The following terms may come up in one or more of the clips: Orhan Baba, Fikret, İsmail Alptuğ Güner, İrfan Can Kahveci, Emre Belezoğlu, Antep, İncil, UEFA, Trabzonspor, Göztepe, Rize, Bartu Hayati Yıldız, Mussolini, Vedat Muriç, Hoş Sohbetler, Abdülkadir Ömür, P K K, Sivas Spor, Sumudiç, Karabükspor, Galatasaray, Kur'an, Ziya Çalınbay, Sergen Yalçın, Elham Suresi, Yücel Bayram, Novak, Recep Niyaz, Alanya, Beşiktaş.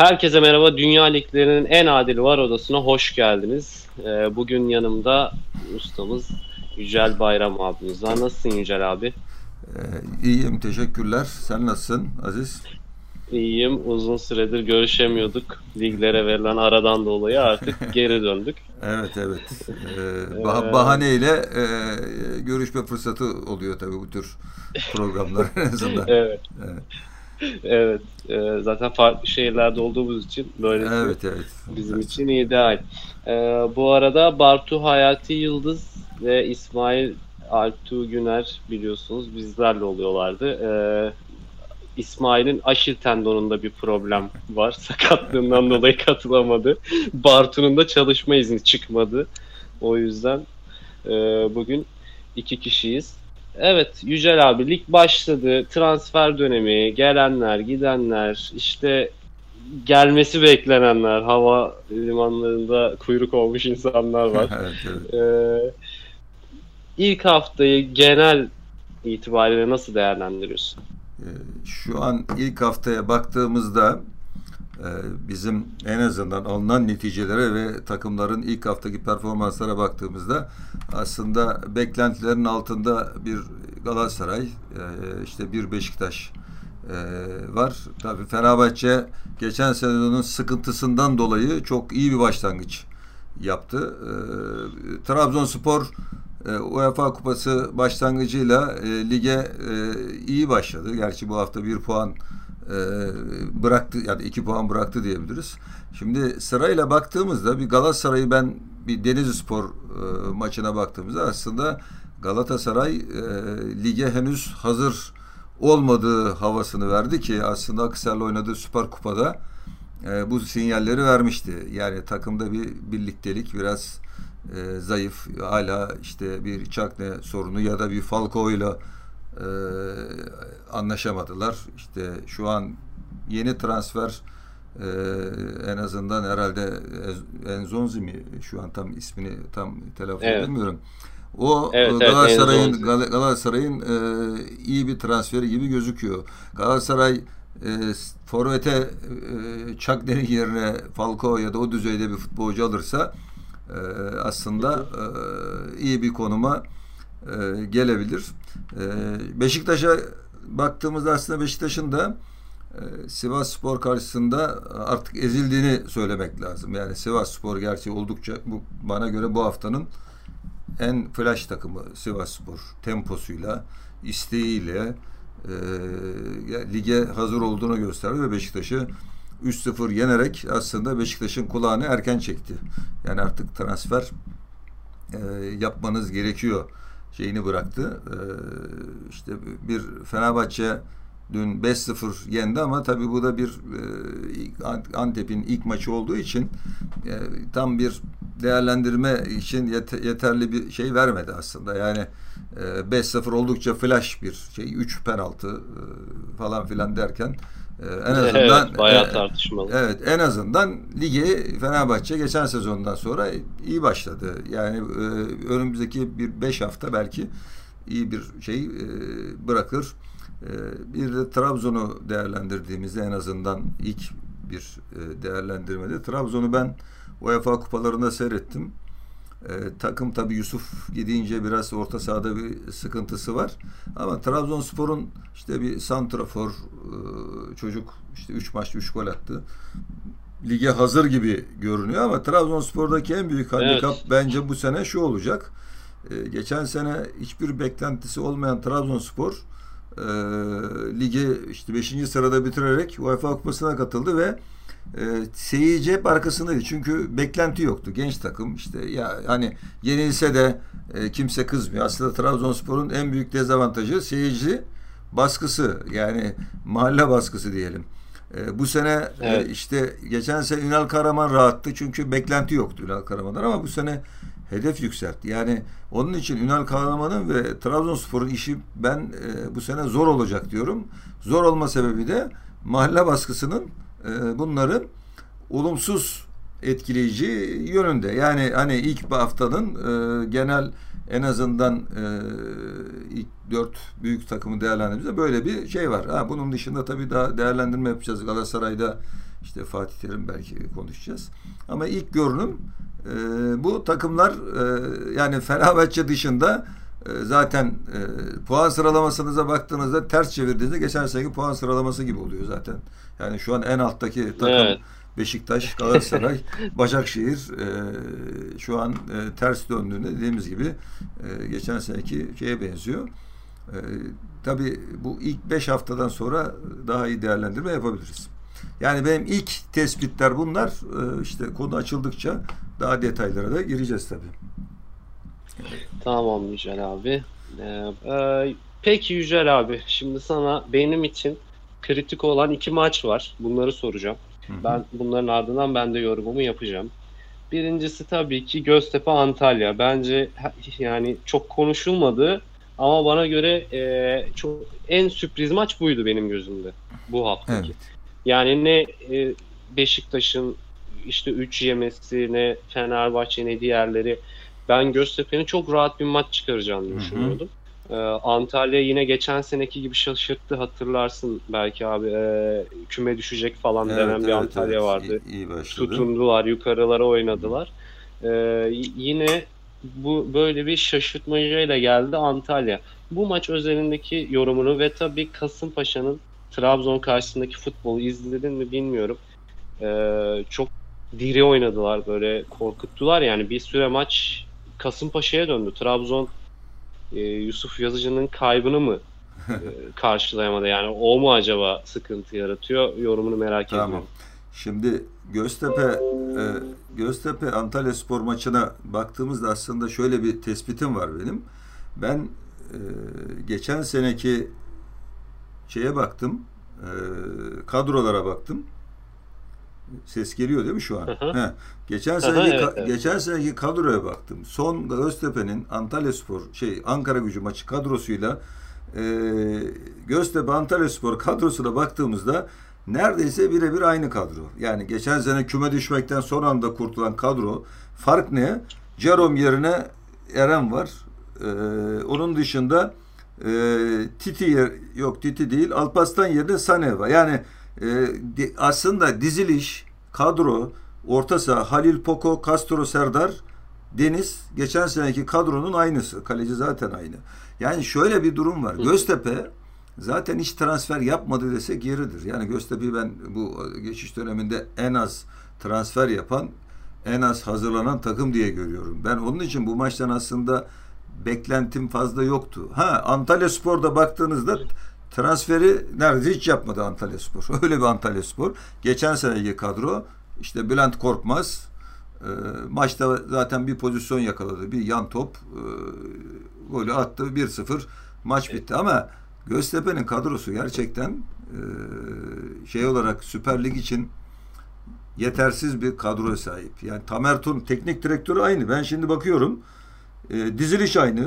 Herkese merhaba. Dünya Liglerinin en adil var odasına hoş geldiniz. Bugün yanımda ustamız Yücel Bayram abimiz var. Nasılsın Yücel abi? İyiyim, teşekkürler. Sen nasılsın Aziz? İyiyim. Uzun süredir görüşemiyorduk. Liglere verilen aradan dolayı artık geri döndük. Evet. Bahaneyle görüşme fırsatı oluyor tabii bu tür programlar en azından. Evet. Evet, zaten farklı şehirlerde olduğumuz için böylesi evet. Bizim için ideal. Bu arada Bartu Hayati Yıldız ve İsmail Alptuğ Güner biliyorsunuz bizlerle oluyorlardı. İsmail'in Aşil tendonunda bir problem var. Sakatlığından dolayı katılamadı. Bartu'nun da çalışma izni çıkmadı. O yüzden bugün iki kişiyiz. Evet Yücel abi, lig başladı, transfer dönemi, gelenler, gidenler, işte gelmesi beklenenler, hava limanlarında kuyruk olmuş insanlar var. Evet. İlk haftayı genel itibariyle nasıl değerlendiriyorsun? Şu an ilk haftaya baktığımızda bizim en azından alınan neticelere ve takımların ilk haftaki performanslara baktığımızda aslında beklentilerin altında bir Galatasaray, işte bir Beşiktaş var. Tabii Fenerbahçe geçen sezonun sıkıntısından dolayı çok iyi bir başlangıç yaptı. Trabzonspor UEFA Kupası başlangıcıyla lige iyi başladı. Gerçi bu hafta bir puan bıraktı, yani 2 puan bıraktı diyebiliriz. Şimdi sırayla baktığımızda bir Galatasaray'ı, ben bir Denizlispor maçına baktığımızda aslında Galatasaray lige henüz hazır olmadığı havasını verdi ki aslında Akhisar'la oynadığı Süper Kupa'da bu sinyalleri vermişti. Yani takımda bir birliktelik biraz zayıf. Hala işte bir Çakne sorunu ya da bir Falcao'yla anlaşamadılar. İşte şu an yeni transfer en azından herhalde N'Zonzi mi? Şu an tam ismini tam telaffuz edemiyorum. O Galatasaray'ın iyi bir transferi gibi gözüküyor. Galatasaray forvete Çakner'in yerine Falcao ya da o düzeyde bir futbolcu alırsa aslında iyi bir konuma gelebilir. Beşiktaş'a baktığımızda aslında Beşiktaş'ın da Sivas Spor karşısında artık ezildiğini söylemek lazım. Yani Sivas Spor gerçi oldukça, bana göre bu haftanın en flash takımı Sivas Spor. Temposuyla, isteğiyle lige hazır olduğunu gösterdi ve Beşiktaş'ı 3-0 yenerek aslında Beşiktaş'ın kulağını erken çekti. Yani artık transfer yapmanız gerekiyor şeyini bıraktı. İşte bir Fenerbahçe dün 5-0 yendi ama tabii bu da bir Antep'in ilk maçı olduğu için tam bir değerlendirme için yeterli bir şey vermedi aslında. Yani 5-0 oldukça flash bir şey, 3 penaltı falan filan derken en azından bayağı tartışmalı. Evet, en azından ligi Fenerbahçe geçen sezondan sonra iyi başladı. Yani önümüzdeki bir 5 hafta belki iyi bir şey bırakır. Bir de Trabzon'u değerlendirdiğimizde en azından ilk bir değerlendirmede Trabzon'u ben UEFA kupalarında seyrettim. Takım tabii Yusuf gidince biraz orta sahada bir sıkıntısı var. Ama Trabzonspor'un işte bir santrafor çocuk işte 3 maçta 3 gol attı. Lige hazır gibi görünüyor ama Trabzonspor'daki en büyük handikap bence bu sene şu olacak. Geçen sene hiçbir beklentisi olmayan Trabzonspor ligi işte 5. sırada bitirerek UEFA Kupası'na katıldı ve seyirci hep arkasındaydı. Çünkü beklenti yoktu. Genç takım işte, ya hani yenilse de kimse kızmıyor. Aslında Trabzonspor'un en büyük dezavantajı seyirci baskısı. Yani mahalle baskısı diyelim. Bu sene işte geçen sene Ünal Karaman rahattı. Çünkü beklenti yoktu Ünal Karaman'dan ama bu sene hedef yükseltti. Yani onun için Ünal Karaman'ın ve Trabzonspor'un işi ben bu sene zor olacak diyorum. Zor olma sebebi de mahalle baskısının bunları olumsuz etkileyici yönünde. Yani hani ilk bu haftanın genel en azından ilk 4 büyük takımı değerlendirdiğimizde böyle bir şey var. Ha, bunun dışında tabii daha değerlendirme yapacağız. Galatasaray'da işte Fatih Terim belki konuşacağız. Ama ilk görünüm bu takımlar yani Fenerbahçe dışında zaten puan sıralamasınıza baktığınızda ters çevirdiğinizde geçen seneki puan sıralaması gibi oluyor zaten. Yani şu an en alttaki takım evet. Beşiktaş, Galatasaray, Başakşehir şu an ters döndüğünde dediğimiz gibi geçen seneki şeye benziyor. Tabii bu ilk 5 haftadan sonra daha iyi değerlendirme yapabiliriz. Yani benim ilk tespitler bunlar. İşte konu açıldıkça daha detaylara da gireceğiz tabii. Tamam Yücel abi. Peki Yücel abi, şimdi sana benim için kritik olan 2 maç var. Bunları soracağım. Ben bunların ardından ben de yorumumu yapacağım. Birincisi tabii ki Göztepe Antalya. Bence yani çok konuşulmadı ama bana göre çok en sürpriz maç buydu benim gözümde bu haftaki. Evet. Yani ne Beşiktaş'ın işte 3 yemesi, ne Fenerbahçe, ne diğerleri. Ben Göztepe'nin çok rahat bir maç çıkaracağını düşünüyordum. Antalya yine geçen seneki gibi şaşırttı, hatırlarsın belki abi, küme düşecek falan evet, denen bir evet, Antalya evet. vardı. İyi tutundular, yukarılara oynadılar. Yine bu böyle bir şaşırtmacıyla geldi Antalya. Bu maç özelindeki yorumunu ve tabii Kasımpaşa'nın Trabzon karşısındaki futbolu izledin mi bilmiyorum. Çok diri oynadılar, böyle korkuttular yani. Bir süre maç Kasımpaşa'ya döndü. Trabzon Yusuf Yazıcı'nın kaybını mı karşılayamadı? Yani o mu acaba sıkıntı yaratıyor? Yorumunu merak ediyorum. Şimdi Göztepe Antalyaspor maçına baktığımızda aslında şöyle bir tespitim var benim. Ben geçen seneki şeye baktım. Kadrolara baktım. Ses geliyor değil mi şu an? Geçen seneki evet. geçen seneki kadroya baktım. Son Göztepe'nin Antalyaspor Ankara Gücü maçı kadrosuyla Göztepe Antalyaspor kadrosuna baktığımızda neredeyse birebir aynı kadro. Yani geçen sene küme düşmekten son anda kurtulan kadro. Fark ne? Jerome yerine Eren var. Onun dışında Alparslan yerine Sane var. Yani aslında diziliş, kadro, orta saha, Halil, Poko, Castro, Serdar, Deniz, geçen seneki kadronun aynısı. Kaleci zaten aynı. Yani şöyle bir durum var. Göztepe zaten hiç transfer yapmadı desek yeridir. Yani Göztepe'yi ben bu geçiş döneminde en az transfer yapan, en az hazırlanan takım diye görüyorum. Ben onun için bu maçtan aslında beklentim fazla yoktu. Antalyaspor'da baktığınızda transferi neredeyse hiç yapmadı Antalyaspor. Öyle bir Antalyaspor. Geçen seneki kadro işte Bülent Korkmaz maçta zaten bir pozisyon yakaladı. Bir yan top golü attı. 1-0 maç bitti ama Göztepe'nin kadrosu gerçekten şey olarak Süper Lig için yetersiz bir kadroya sahip. Yani Tamertun teknik direktörü aynı. Ben şimdi bakıyorum. Diziliş aynı.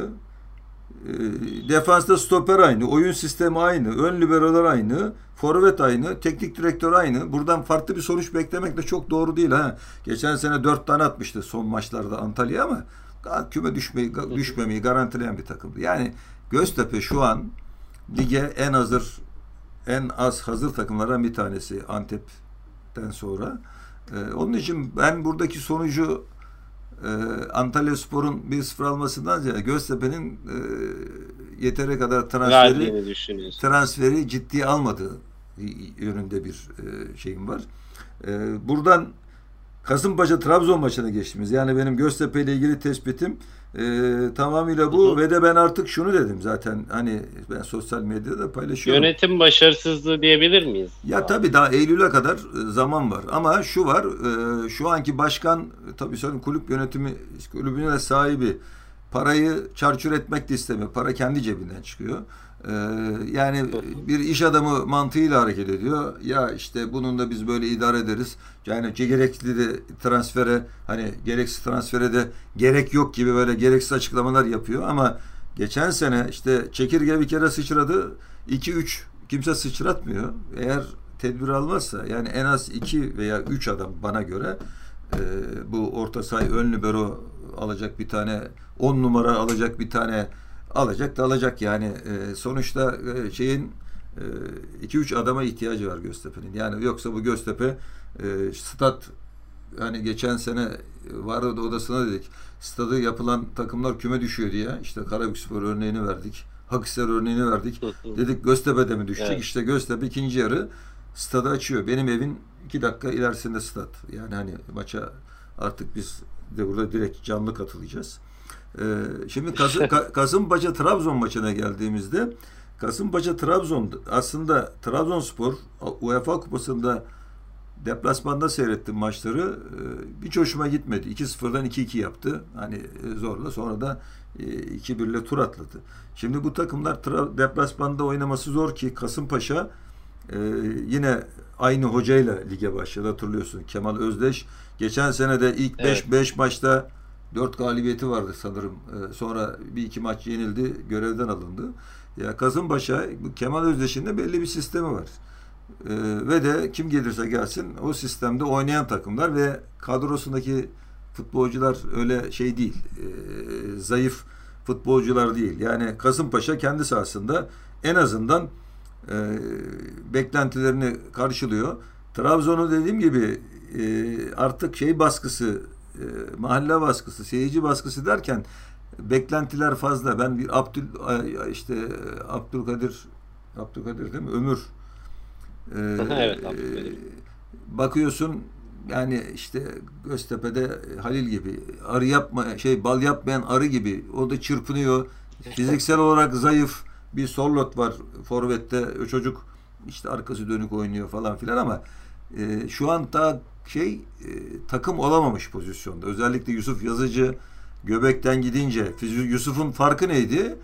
Defansta stoper aynı, oyun sistemi aynı, ön liberolar aynı, forvet aynı, teknik direktör aynı. Buradan farklı bir sonuç beklemek de çok doğru değil. Geçen sene 4 tane atmıştı son maçlarda Antalya ama küme düşmemeyi garantileyen bir takımdı. Yani Göztepe şu an lige en az hazır takımlardan bir tanesi Antep'ten sonra. Onun için ben buradaki sonucu Antalyaspor'un 1-0 almasından ziyade Göztepe'nin yeteri kadar transferi ciddiye almadığı yönünde bir şeyim var. Buradan Kasımpaşa Trabzon maçına geçtiğimiz, yani benim Göztepe ile ilgili tespitim tamamıyla bu. Ve de ben artık şunu dedim zaten, hani ben sosyal medyada paylaşıyorum. Yönetim başarısızlığı diyebilir miyiz? Ya tabii daha Eylül'e kadar zaman var ama şu var, şu anki başkan tabii söyleyeyim, kulüp yönetimi, kulübünün de sahibi parayı çarçur etmek de istemiyor. Para kendi cebinden çıkıyor. Yani bir iş adamı mantığıyla hareket ediyor. Ya işte bunun da biz böyle idare ederiz. Yani gerekli de transfere, hani gereksiz transfere de gerek yok gibi böyle gereksiz açıklamalar yapıyor ama geçen sene işte çekirge bir kere sıçradı. 2-3 kimse sıçratmıyor. Eğer tedbir almazsa yani en az 2 veya 3 adam bana göre bu orta saha ön libero alacak bir tane, 10 numara alacak bir tane, alacak da alacak yani. Sonuçta şeyin 2-3 adama ihtiyacı var Göztepe'nin. Yani yoksa bu Göztepe stat, yani geçen sene vardı odasına dedik, stadı yapılan takımlar küme düşüyor diye. İşte Karabükspor örneğini verdik, Akhisar örneğini verdik. Dedik Göztepe'de mi düşecek? Evet. İşte Göztepe ikinci yarı stadı açıyor. Benim evin 2 dakika ilerisinde stat. Yani hani maça artık biz de burada direkt canlı katılacağız. Şimdi Kasımpaşa Trabzon maçına geldiğimizde, Kasımpaşa Trabzon aslında Trabzonspor UEFA Kupası'nda deplasmanda seyrettim maçları. Hiç hoşuma gitmedi. 2-0'dan 2-2 yaptı. Hani zorla. Sonra da 2-1'le tur atladı. Şimdi bu takımlar deplasmanda oynaması zor ki Kasımpaşa yine aynı hocayla lige başladı. Hatırlıyorsun, Kemal Özdeş. Geçen sene de ilk 5 evet. 5 maçta 4 galibiyeti vardı sanırım. Sonra bir iki maç yenildi. Görevden alındı. Ya Kasımpaşa, Kemal Özdeş'in de belli bir sistemi var. Ve de kim gelirse gelsin o sistemde oynayan takımlar ve kadrosundaki futbolcular öyle şey değil, zayıf futbolcular değil. Yani Kasımpaşa kendi sahasında en azından beklentilerini karşılıyor. Trabzon'u dediğim gibi artık şey baskısı, mahalle baskısı, seyirci baskısı derken beklentiler fazla. Ben bir Abdülkadir değil mi? Ömür. Evet, bakıyorsun yani işte Göztepe'de Halil gibi, arı yapma şey bal yapmayan arı gibi, o da çırpınıyor. Fiziksel olarak zayıf bir Sorlot var forvette, o çocuk işte arkası dönük oynuyor falan filan ama şu an daha takım olamamış pozisyonda. Özellikle Yusuf Yazıcı göbekten gidince, Yusuf'un farkı neydi?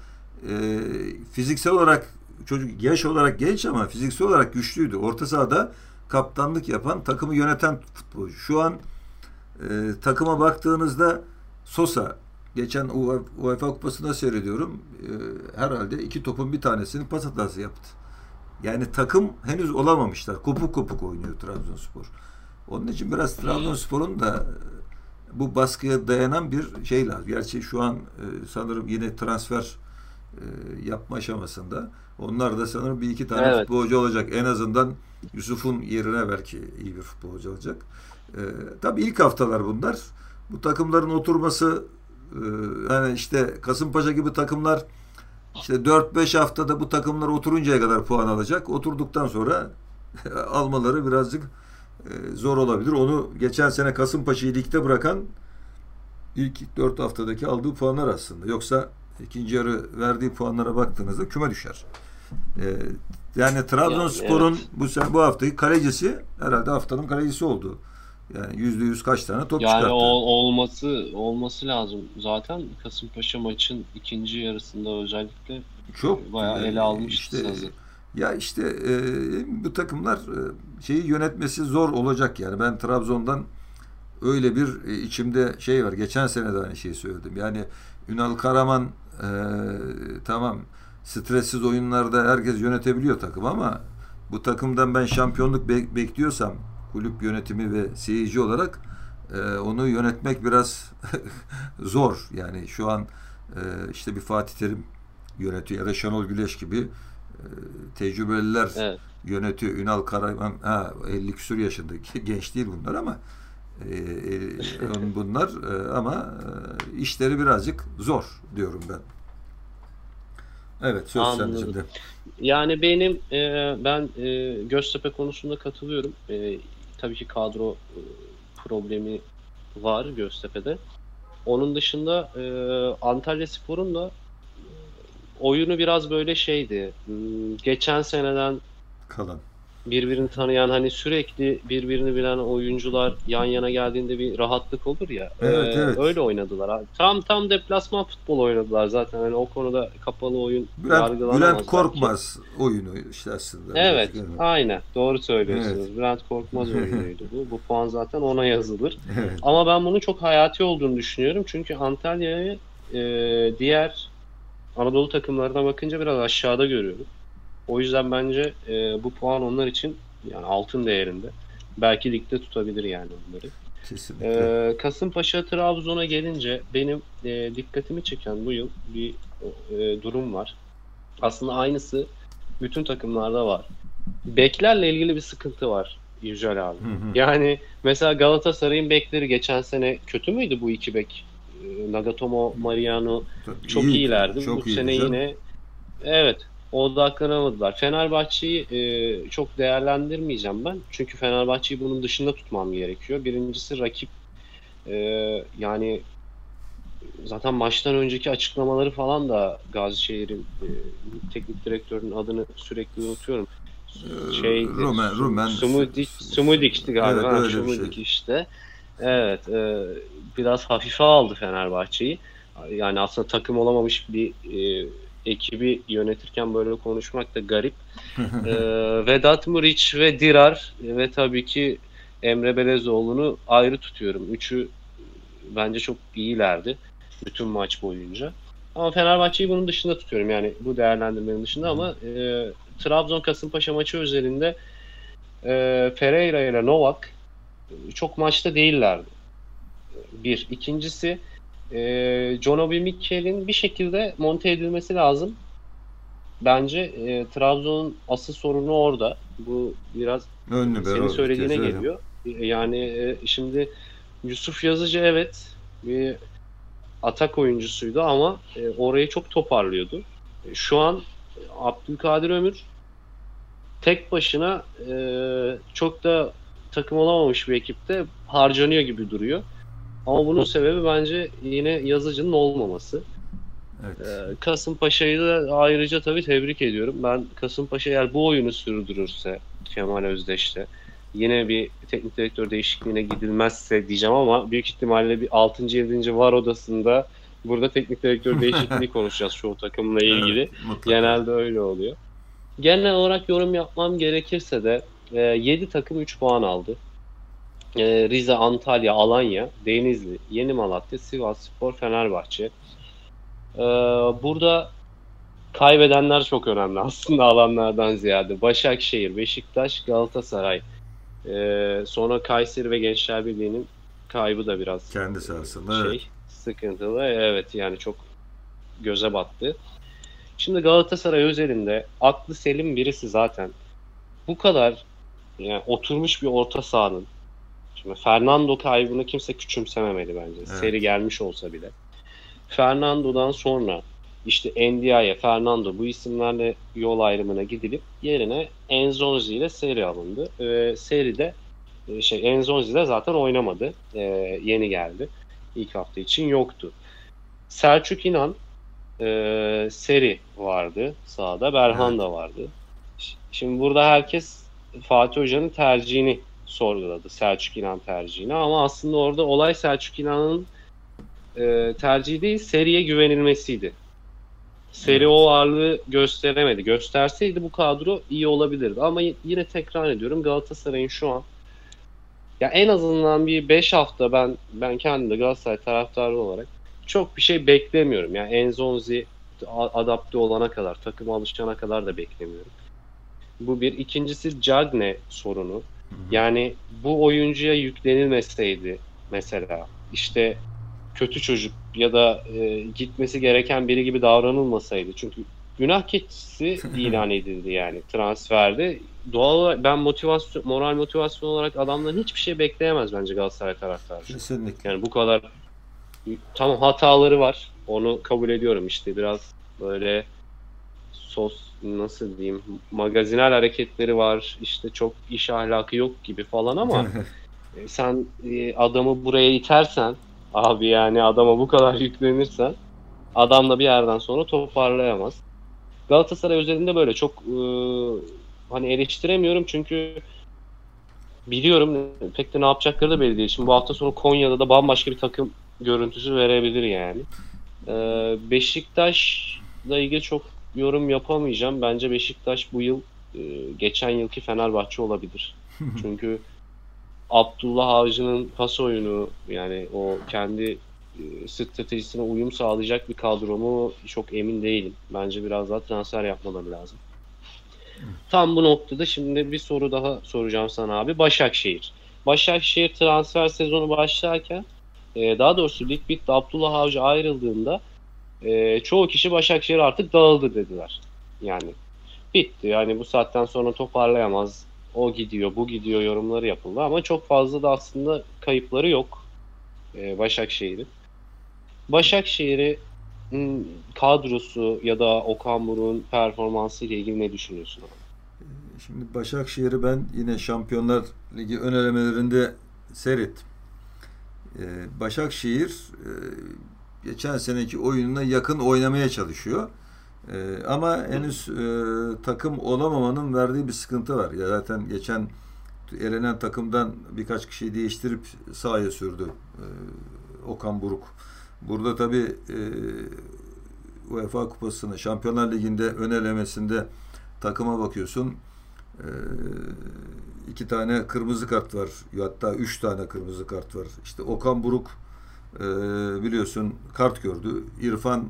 Fiziksel olarak çocuk yaş olarak genç ama fiziksel olarak güçlüydü. Orta sahada kaptanlık yapan, takımı yöneten futbolcu. Şu an takıma baktığınızda Sosa, geçen UEFA Kupası'nda seyrediyorum. Herhalde 2 topun bir tanesini pas hatası yaptı. Yani takım henüz olamamışlar. Kopuk kopuk oynuyor Trabzonspor. Onun için biraz Trabzonspor'un da bu baskıya dayanan bir şey lazım. Gerçi şu an sanırım yine transfer yapma aşamasında. Onlar da sanırım 1-2 tane evet. futbolcu olacak. En azından Yusuf'un yerine belki iyi bir futbolcu olacak. Tabii ilk haftalar bunlar. Bu takımların oturması yani işte Kasımpaşa gibi takımlar işte 4-5 haftada bu takımlar oturuncaya kadar puan alacak. Oturduktan sonra almaları birazcık zor olabilir. Onu geçen sene Kasımpaşa'yı ligde bırakan ilk 4 haftadaki aldığı puanlar aslında. Yoksa ikinci yarı verdiği puanlara baktığınızda küme düşer. Yani Trabzonspor'un bu haftaki kalecisi herhalde haftanın kalecisi oldu. Yani %100 kaç tane top çıkarttı. Yani olması lazım. Zaten Kasımpaşa maçın ikinci yarısında özellikle çok bayağı ele almıştı. Bu takımlar şeyi yönetmesi zor olacak yani. Ben Trabzon'dan öyle bir içimde şey var. Geçen sene de aynı şeyi söyledim. Yani Ünal Karaman tamam, stressiz oyunlarda herkes yönetebiliyor takım ama bu takımdan ben şampiyonluk bekliyorsam kulüp yönetimi ve seyirci olarak onu yönetmek biraz zor. Yani şu an işte bir Fatih Terim yönetiyor ya da Şenol Güneş gibi tecrübeliler evet. yönetiyor. Ünal Karaman 50 küsur yaşında, genç değil bunlar ama bunlar ama işleri birazcık zor diyorum ben. Evet, söz senin içinde. Yani ben Göztepe konusunda katılıyorum. Tabii ki kadro problemi var Göztepe'de. Onun dışında Antalyaspor'un da oyunu biraz böyle şeydi. Geçen seneden kalan. Birbirini tanıyan, hani sürekli birbirini bilen oyuncular yan yana geldiğinde bir rahatlık olur ya. Evet, evet. Öyle oynadılar. Tam deplasman futbolu oynadılar zaten. Yani o konuda kapalı oyun yargılanamaz. Bülent Korkmaz belki. Oyunu işte aslında. Evet, aynen. Doğru söylüyorsunuz. Evet. Bülent Korkmaz oyunuydu bu. Bu puan zaten ona yazılır. Evet. Ama ben bunun çok hayati olduğunu düşünüyorum. Çünkü Antalya'yı diğer Anadolu takımlarına bakınca biraz aşağıda görüyorum. O yüzden bence bu puan onlar için yani altın değerinde. Belki ligde tutabilir yani onları. Kesinlikle. Kasımpaşa Trabzon'a gelince benim dikkatimi çeken bu yıl bir durum var. Aslında aynısı bütün takımlarda var. Beklerle ilgili bir sıkıntı var Yücel abi. Hı hı. Yani mesela Galatasaray'ın bekleri geçen sene kötü müydü bu iki bek? Nagatomo, Mariano çok iyilerdi. Çok bu sene yine evet odaklanamadılar. Fenerbahçe'yi çok değerlendirmeyeceğim ben. Çünkü Fenerbahçe'yi bunun dışında tutmam gerekiyor. Birincisi rakip yani zaten maçtan önceki açıklamaları falan da Gazişehir'in teknik direktörünün adını sürekli unutuyorum. Sumudiç'ti galiba. Evet, Sumudiç şey. İşte. Evet, biraz hafife aldı Fenerbahçe'yi. Yani aslında takım olamamış bir ekibi yönetirken böyle konuşmak da garip. Vedat Muriç ve Dirar ve tabii ki Emre Belezoğlu'nu ayrı tutuyorum. Üçü bence çok iyilerdi bütün maç boyunca. Ama Fenerbahçe'yi bunun dışında tutuyorum. Yani bu değerlendirmenin dışında ama Trabzon-Kasımpaşa maçı üzerinde Ferreira ile Novak çok maçta değillerdi. Bir. İkincisi John Obi Mikel'in bir şekilde monte edilmesi lazım. Bence Trabzon'un asıl sorunu orada. Bu biraz senin söylediğine geliyor. Yani şimdi Yusuf Yazıcı evet bir atak oyuncusuydu ama orayı çok toparlıyordu. Şu an Abdülkadir Ömür tek başına çok da takım olamamış bir ekipte harcanıyor gibi duruyor. Ama bunun sebebi bence yine Yazıcı'nın olmaması. Evet. Kasımpaşa'yı da ayrıca tabii tebrik ediyorum. Ben Kasımpaşa eğer bu oyunu sürdürürse Kemal Özdeş'te yine bir teknik direktör değişikliğine gidilmezse diyeceğim ama büyük ihtimalle bir 6. 7. VAR odasında burada teknik direktör değişikliği konuşacağız çoğu takımla ilgili. Evet, genelde öyle oluyor. Genel olarak yorum yapmam gerekirse de 7 takım 3 puan aldı. Rize, Antalya, Alanya, Denizli, Yeni Malatya, Sivas Spor, Fenerbahçe. Burada kaybedenler çok önemli aslında alanlardan ziyade. Başakşehir, Beşiktaş, Galatasaray. Sonra Kayseri ve Gençler Birliği'nin kaybı da biraz kendisi aslında evet. Sıkıntılı. Evet yani çok göze battı. Şimdi Galatasaray özelinde aklı selim birisi zaten. Bu kadar yani oturmuş bir orta sahanın şimdi Fernando kaybını kimse küçümsememeli bence. Evet. Seri gelmiş olsa bile. Fernando'dan sonra işte Ndiaye, Fernando bu isimlerle yol ayrımına gidilip yerine N'Zonzi ile seri alındı. Seride N'Zonzi de zaten oynamadı. Yeni geldi. İlk hafta için yoktu. Selçuk İnan seri vardı sahada. Berhan da vardı. Şimdi burada herkes Fatih Hoca'nın tercihini sorguladı. Selçuk İnan tercihini ama aslında orada olay Selçuk İnan'ın tercihi değil, seriye güvenilmesiydi. Seri evet. O ağırlığı gösteremedi. Gösterseydi bu kadro iyi olabilirdi. Ama yine tekrar ediyorum Galatasaray'ın şu an ya en azından bir 5 hafta ben kendim de Galatasaray taraftarı olarak çok bir şey beklemiyorum. Yani N'Zonzi adapte olana kadar, takıma alışana kadar da beklemiyorum. Bu bir. İkincisi Cagne sorunu. Yani bu oyuncuya yüklenilmeseydi mesela işte kötü çocuk ya da gitmesi gereken biri gibi davranılmasaydı. Çünkü günah keçisi ilan edildi yani transferde. Doğal olarak ben moral motivasyon olarak adamdan hiçbir şey bekleyemez bence Galatasaray taraftarı. Kesinlikle. Yani bu kadar tam hataları var. Onu kabul ediyorum işte biraz böyle nasıl diyeyim magazinel hareketleri var işte çok iş ahlakı yok gibi falan ama sen adamı buraya itersen abi yani adama bu kadar yüklenirsen adam da bir yerden sonra toparlayamaz. Galatasaray üzerinde böyle çok hani eleştiremiyorum çünkü biliyorum pek de ne yapacakları da belli değil. Şimdi bu hafta sonu Konya'da da bambaşka bir takım görüntüsü verebilir yani. Beşiktaş'la ilgili çok yorum yapamayacağım. Bence Beşiktaş bu yıl geçen yılki Fenerbahçe olabilir. Çünkü Abdullah Avcı'nın pas oyunu yani o kendi stratejisine uyum sağlayacak bir kadro mu çok emin değilim. Bence biraz daha transfer yapmaları lazım. Tam bu noktada şimdi bir soru daha soracağım sana abi. Başakşehir. Başakşehir transfer sezonu başlarken, daha doğrusu lig bitti, Abdullah Avcı ayrıldığında çoğu kişi Başakşehir artık dağıldı dediler. Yani bitti, yani bu saatten sonra toparlayamaz, o gidiyor, bu gidiyor yorumları yapıldı ama çok fazla da aslında kayıpları yok Başakşehir'in. Başakşehir'i kadrosu ya da Okan Buruk'un performansı ile ilgili ne düşünüyorsun? Şimdi Başakşehir'i ben yine Şampiyonlar Ligi ön elemelerinde seyrettim. Başakşehir geçen seneki oyununa yakın oynamaya çalışıyor. Ama henüz takım olamamanın verdiği bir sıkıntı var. Ya zaten geçen elenen takımdan birkaç kişiyi değiştirip sahaya sürdü Okan Buruk. Burada tabii UEFA Kupası'nı, Şampiyonlar Ligi'nde ön elemesinde takıma bakıyorsun. 2 tane kırmızı kart var. Hatta 3 tane kırmızı kart var. İşte Okan Buruk biliyorsun kart gördü. İrfan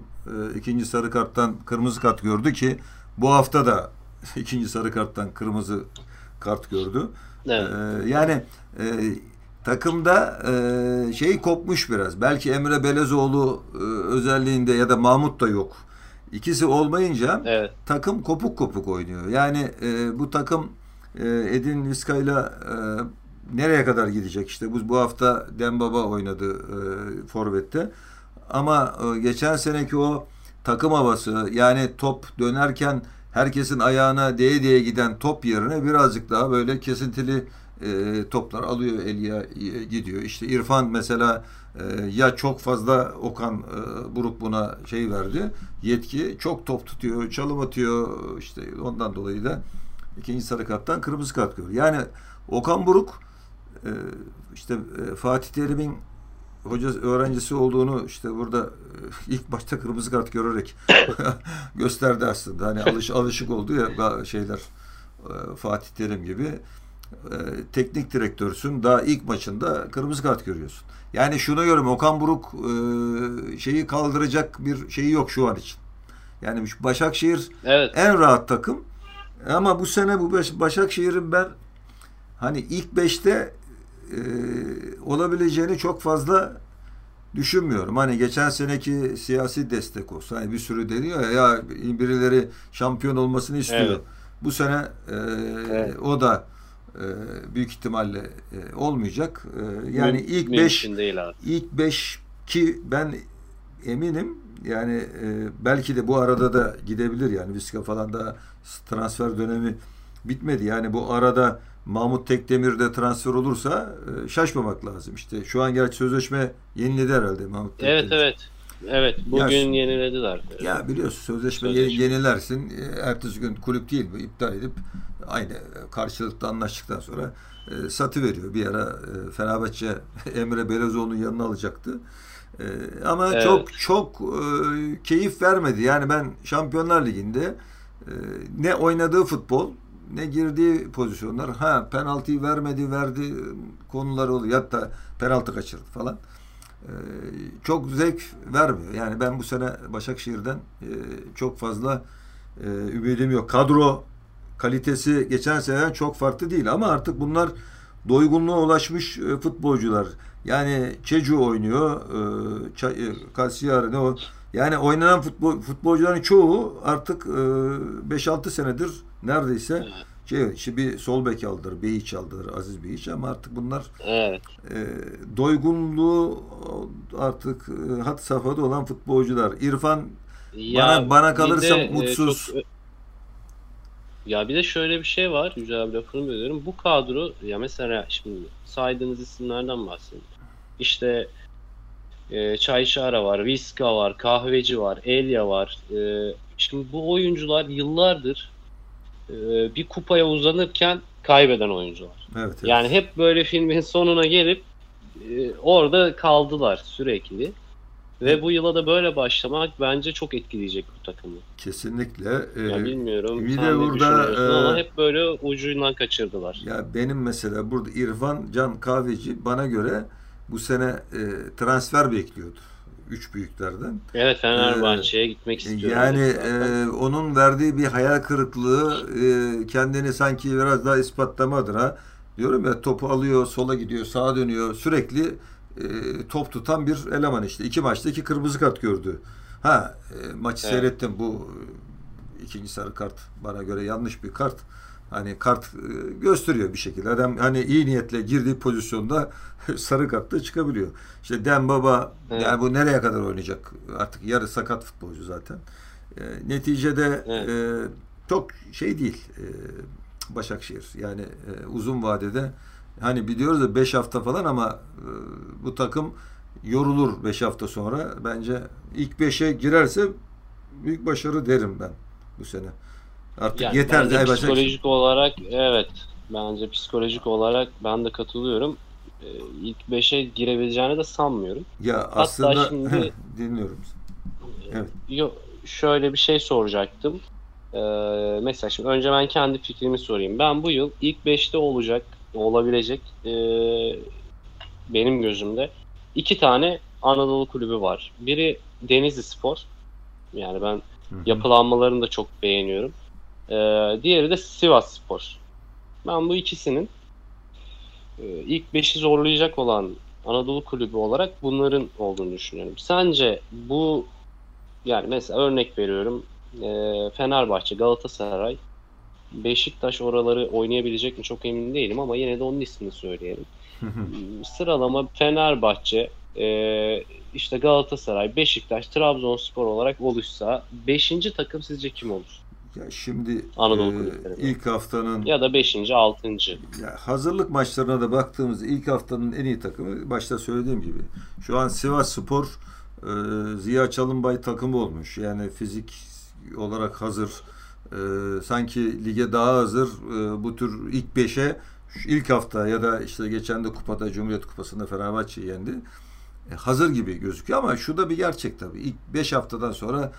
ikinci sarı karttan kırmızı kart gördü ki bu hafta da ikinci sarı karttan kırmızı kart gördü. Evet. Yani takımda şey kopmuş biraz. Belki Emre Belezoğlu özelliğinde ya da Mahmut da yok. İkisi olmayınca evet, takım kopuk kopuk oynuyor. Yani bu takım Edin Vizca'yla nereye kadar gidecek? İşte bu hafta Demba Ba oynadı forvette. Ama geçen seneki o takım havası, yani top dönerken herkesin ayağına değe değe giden top yerine birazcık daha böyle kesintili toplar alıyor, eliye gidiyor. İşte İrfan mesela ya çok fazla Okan Buruk buna şey verdi, yetki, çok top tutuyor, çalım atıyor, işte ondan dolayı da ikinci sarı karttan kırmızı kart görüyor. Yani Okan Buruk işte Fatih Terim'in hoca öğrencisi olduğunu işte burada ilk başta kırmızı kart görerek gösterdi aslında. Hani alışık oldu ya şeyler, Fatih Terim gibi teknik direktörsün, daha ilk maçında kırmızı kart görüyorsun. Yani şuna göre Okan Buruk şeyi kaldıracak bir şeyi yok şu an için. Yani Başakşehir evet, en rahat takım ama bu sene bu Başakşehir'in ben hani ilk 5'te olabileceğini çok fazla düşünmüyorum. Hani geçen seneki siyasi destek olsa, hani bir sürü deniyor ya birileri şampiyon olmasını istiyor. Evet. Bu sene evet, o da büyük ihtimalle olmayacak. Yani ilk beş ki ben eminim. Yani belki de bu arada da gidebilir. Yani Vizca falan da transfer dönemi bitmedi. Yani bu arada Mahmut Tekdemir de transfer olursa şaşmamak lazım. İşte şu an gerçi sözleşme yeniledi herhalde Mahmut Tekdemir. Evet. Bugün ya, yenilediler. Ya biliyorsun sözleşme yenilersin. Ertesi gün kulüp değil mi iptal edip aynı karşılıklı anlaştıktan sonra satıveriyor. Bir ara Fenerbahçe Emre Belezoğlu'nun yanına alacaktı. Ama evet, çok keyif vermedi. Yani ben Şampiyonlar Ligi'nde ne oynadığı futbol, ne girdiği pozisyonlar, penaltıyı verdi konular oluyor. Hatta penaltı kaçırdı falan. Çok zevk vermiyor. Yani ben bu sene Başakşehir'den çok fazla ümidim yok. Kadro kalitesi geçen seneden çok farklı değil ama artık bunlar doygunluğa ulaşmış futbolcular. Yani Çecu oynuyor, Kasiyar, ne o? Yani oynanan futbolcuların çoğu artık 5-6 senedir neredeyse işte bir sol bek aldılar, Behiç aldılar, Aziz Behiç, ama artık bunlar evet, doygunluğu artık hat safhada olan futbolcular. İrfan ya, bana kalırsa de, mutsuz. Ya bir de şöyle bir şey var, Yücel abi lafını bölüyorum. Bu kadro ya mesela şimdi saydığınız isimlerden bahsedeyim. İşte Çayşara var, Vizca var, Kahveci var, Elya var. Şimdi bu oyuncular yıllardır bir kupaya uzanırken kaybeden oyuncular. Evet. Yani hep böyle filmin sonuna gelip orada kaldılar sürekli. Ve bu yıla da böyle başlamak bence çok etkileyecek bu takımı. Kesinlikle. Ya bilmiyorum. Bir de burada ama hep böyle ucundan kaçırdılar. Ya benim mesela burada İrfan Can Kahveci bana göre bu sene transfer bekliyordu. 3 büyüklerden. Evet, Fenerbahçe'ye gitmek istiyor. Yani onun verdiği bir hayal kırıklığı, kendini sanki biraz daha ispatlamadır. Diyorum ya, topu alıyor, sola gidiyor, sağa dönüyor. Sürekli top tutan bir eleman işte. 2 maçta 2 kırmızı kart gördü. Ha, maçı evet, seyrettim. Bu 2. sarı kart bana göre yanlış bir kart. Hani kart gösteriyor bir şekilde. Adam hani iyi niyetle girdiği pozisyonda sarı kartla çıkabiliyor. İşte Demba Ba, evet, yani bu nereye kadar oynayacak? Artık yarı sakat futbolcu zaten. Neticede evet, çok şey değil Başakşehir. Yani uzun vadede hani biliyoruz da 5 hafta falan, ama bu takım yorulur 5 hafta sonra. Bence ilk 5'e girerse büyük başarı derim ben bu sene. Artık yani yeter de psikolojik olarak, evet, bence psikolojik olarak ben de katılıyorum. İlk 5'e girebileceğini de sanmıyorum. Ya hatta aslında şimdi, dinliyorum. Evet. Yok, şöyle bir şey soracaktım. Mesela şimdi önce ben kendi fikrimi sorayım. Ben bu yıl ilk 5'te olabilecek benim gözümde 2 tane Anadolu kulübü var. Biri Denizlispor. Yani ben yapılanmalarını da çok beğeniyorum. Diğeri de Sivas Spor. Ben bu ikisinin ilk 5'i zorlayacak olan Anadolu kulübü olarak bunların olduğunu düşünüyorum. Sence bu, yani mesela örnek veriyorum, Fenerbahçe, Galatasaray, Beşiktaş oraları oynayabilecek mi çok emin değilim, ama yine de onun ismini söyleyelim. Sıralama Fenerbahçe, işte Galatasaray, Beşiktaş, Trabzonspor olarak oluşsa 5. takım sizce kim olur? Ya şimdi ilk haftanın ya da 5. 6. hazırlık maçlarına da baktığımızda ilk haftanın en iyi takımı, başta söylediğim gibi, şu an Sivasspor Ziya Çalınbay takımı olmuş. Yani fizik olarak hazır. Sanki lige daha hazır. Bu tür ilk 5'e ilk hafta ya da işte geçen de kupada, Cumhuriyet Kupası'nda Fenerbahçe yendi. Hazır gibi gözüküyor, ama şu da bir gerçek tabii. İlk 5 haftadan sonra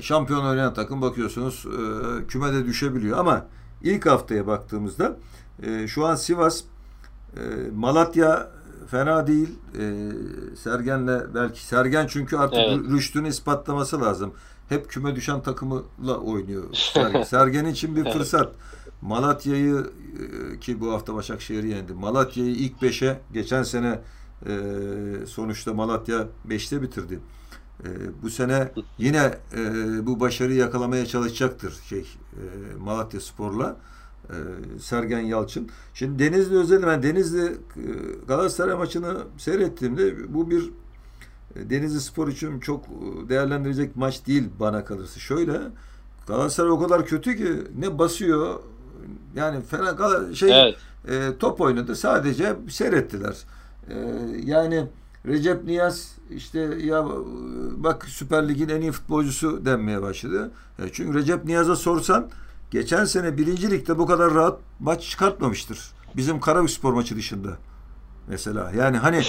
şampiyon oynayan takım bakıyorsunuz kümede düşebiliyor, ama ilk haftaya baktığımızda şu an Sivas, Malatya fena değil. Sergen'le belki Sergen, çünkü artık evet, rüştünü ispatlaması lazım. Hep küme düşen takımla oynuyor. Sergen için bir fırsat. Malatya'yı ki bu hafta Başakşehir'i yendi. Malatya'yı ilk 5'e geçen sene sonuçta Malatya 5'te bitirdi. Bu sene yine bu başarıyı yakalamaya çalışacaktır Malatyaspor'la Sergen Yalçın. Şimdi Denizli özelinde, ben Denizli Galatasaray maçını seyrettiğimde, bu bir Denizlispor için çok değerlendirecek maç değil bana kalırsa. Şöyle, Galatasaray o kadar kötü ki, ne basıyor yani, fena evet, top oynadı, sadece seyrettiler. Yani Recep Niyaz işte, ya bak Süper Lig'in en iyi futbolcusu denmeye başladı. Çünkü Recep Niyaz'a sorsan geçen sene 1. Lig'de bu kadar rahat maç çıkartmamıştır. Bizim Karabükspor maçı dışında. Mesela yani hani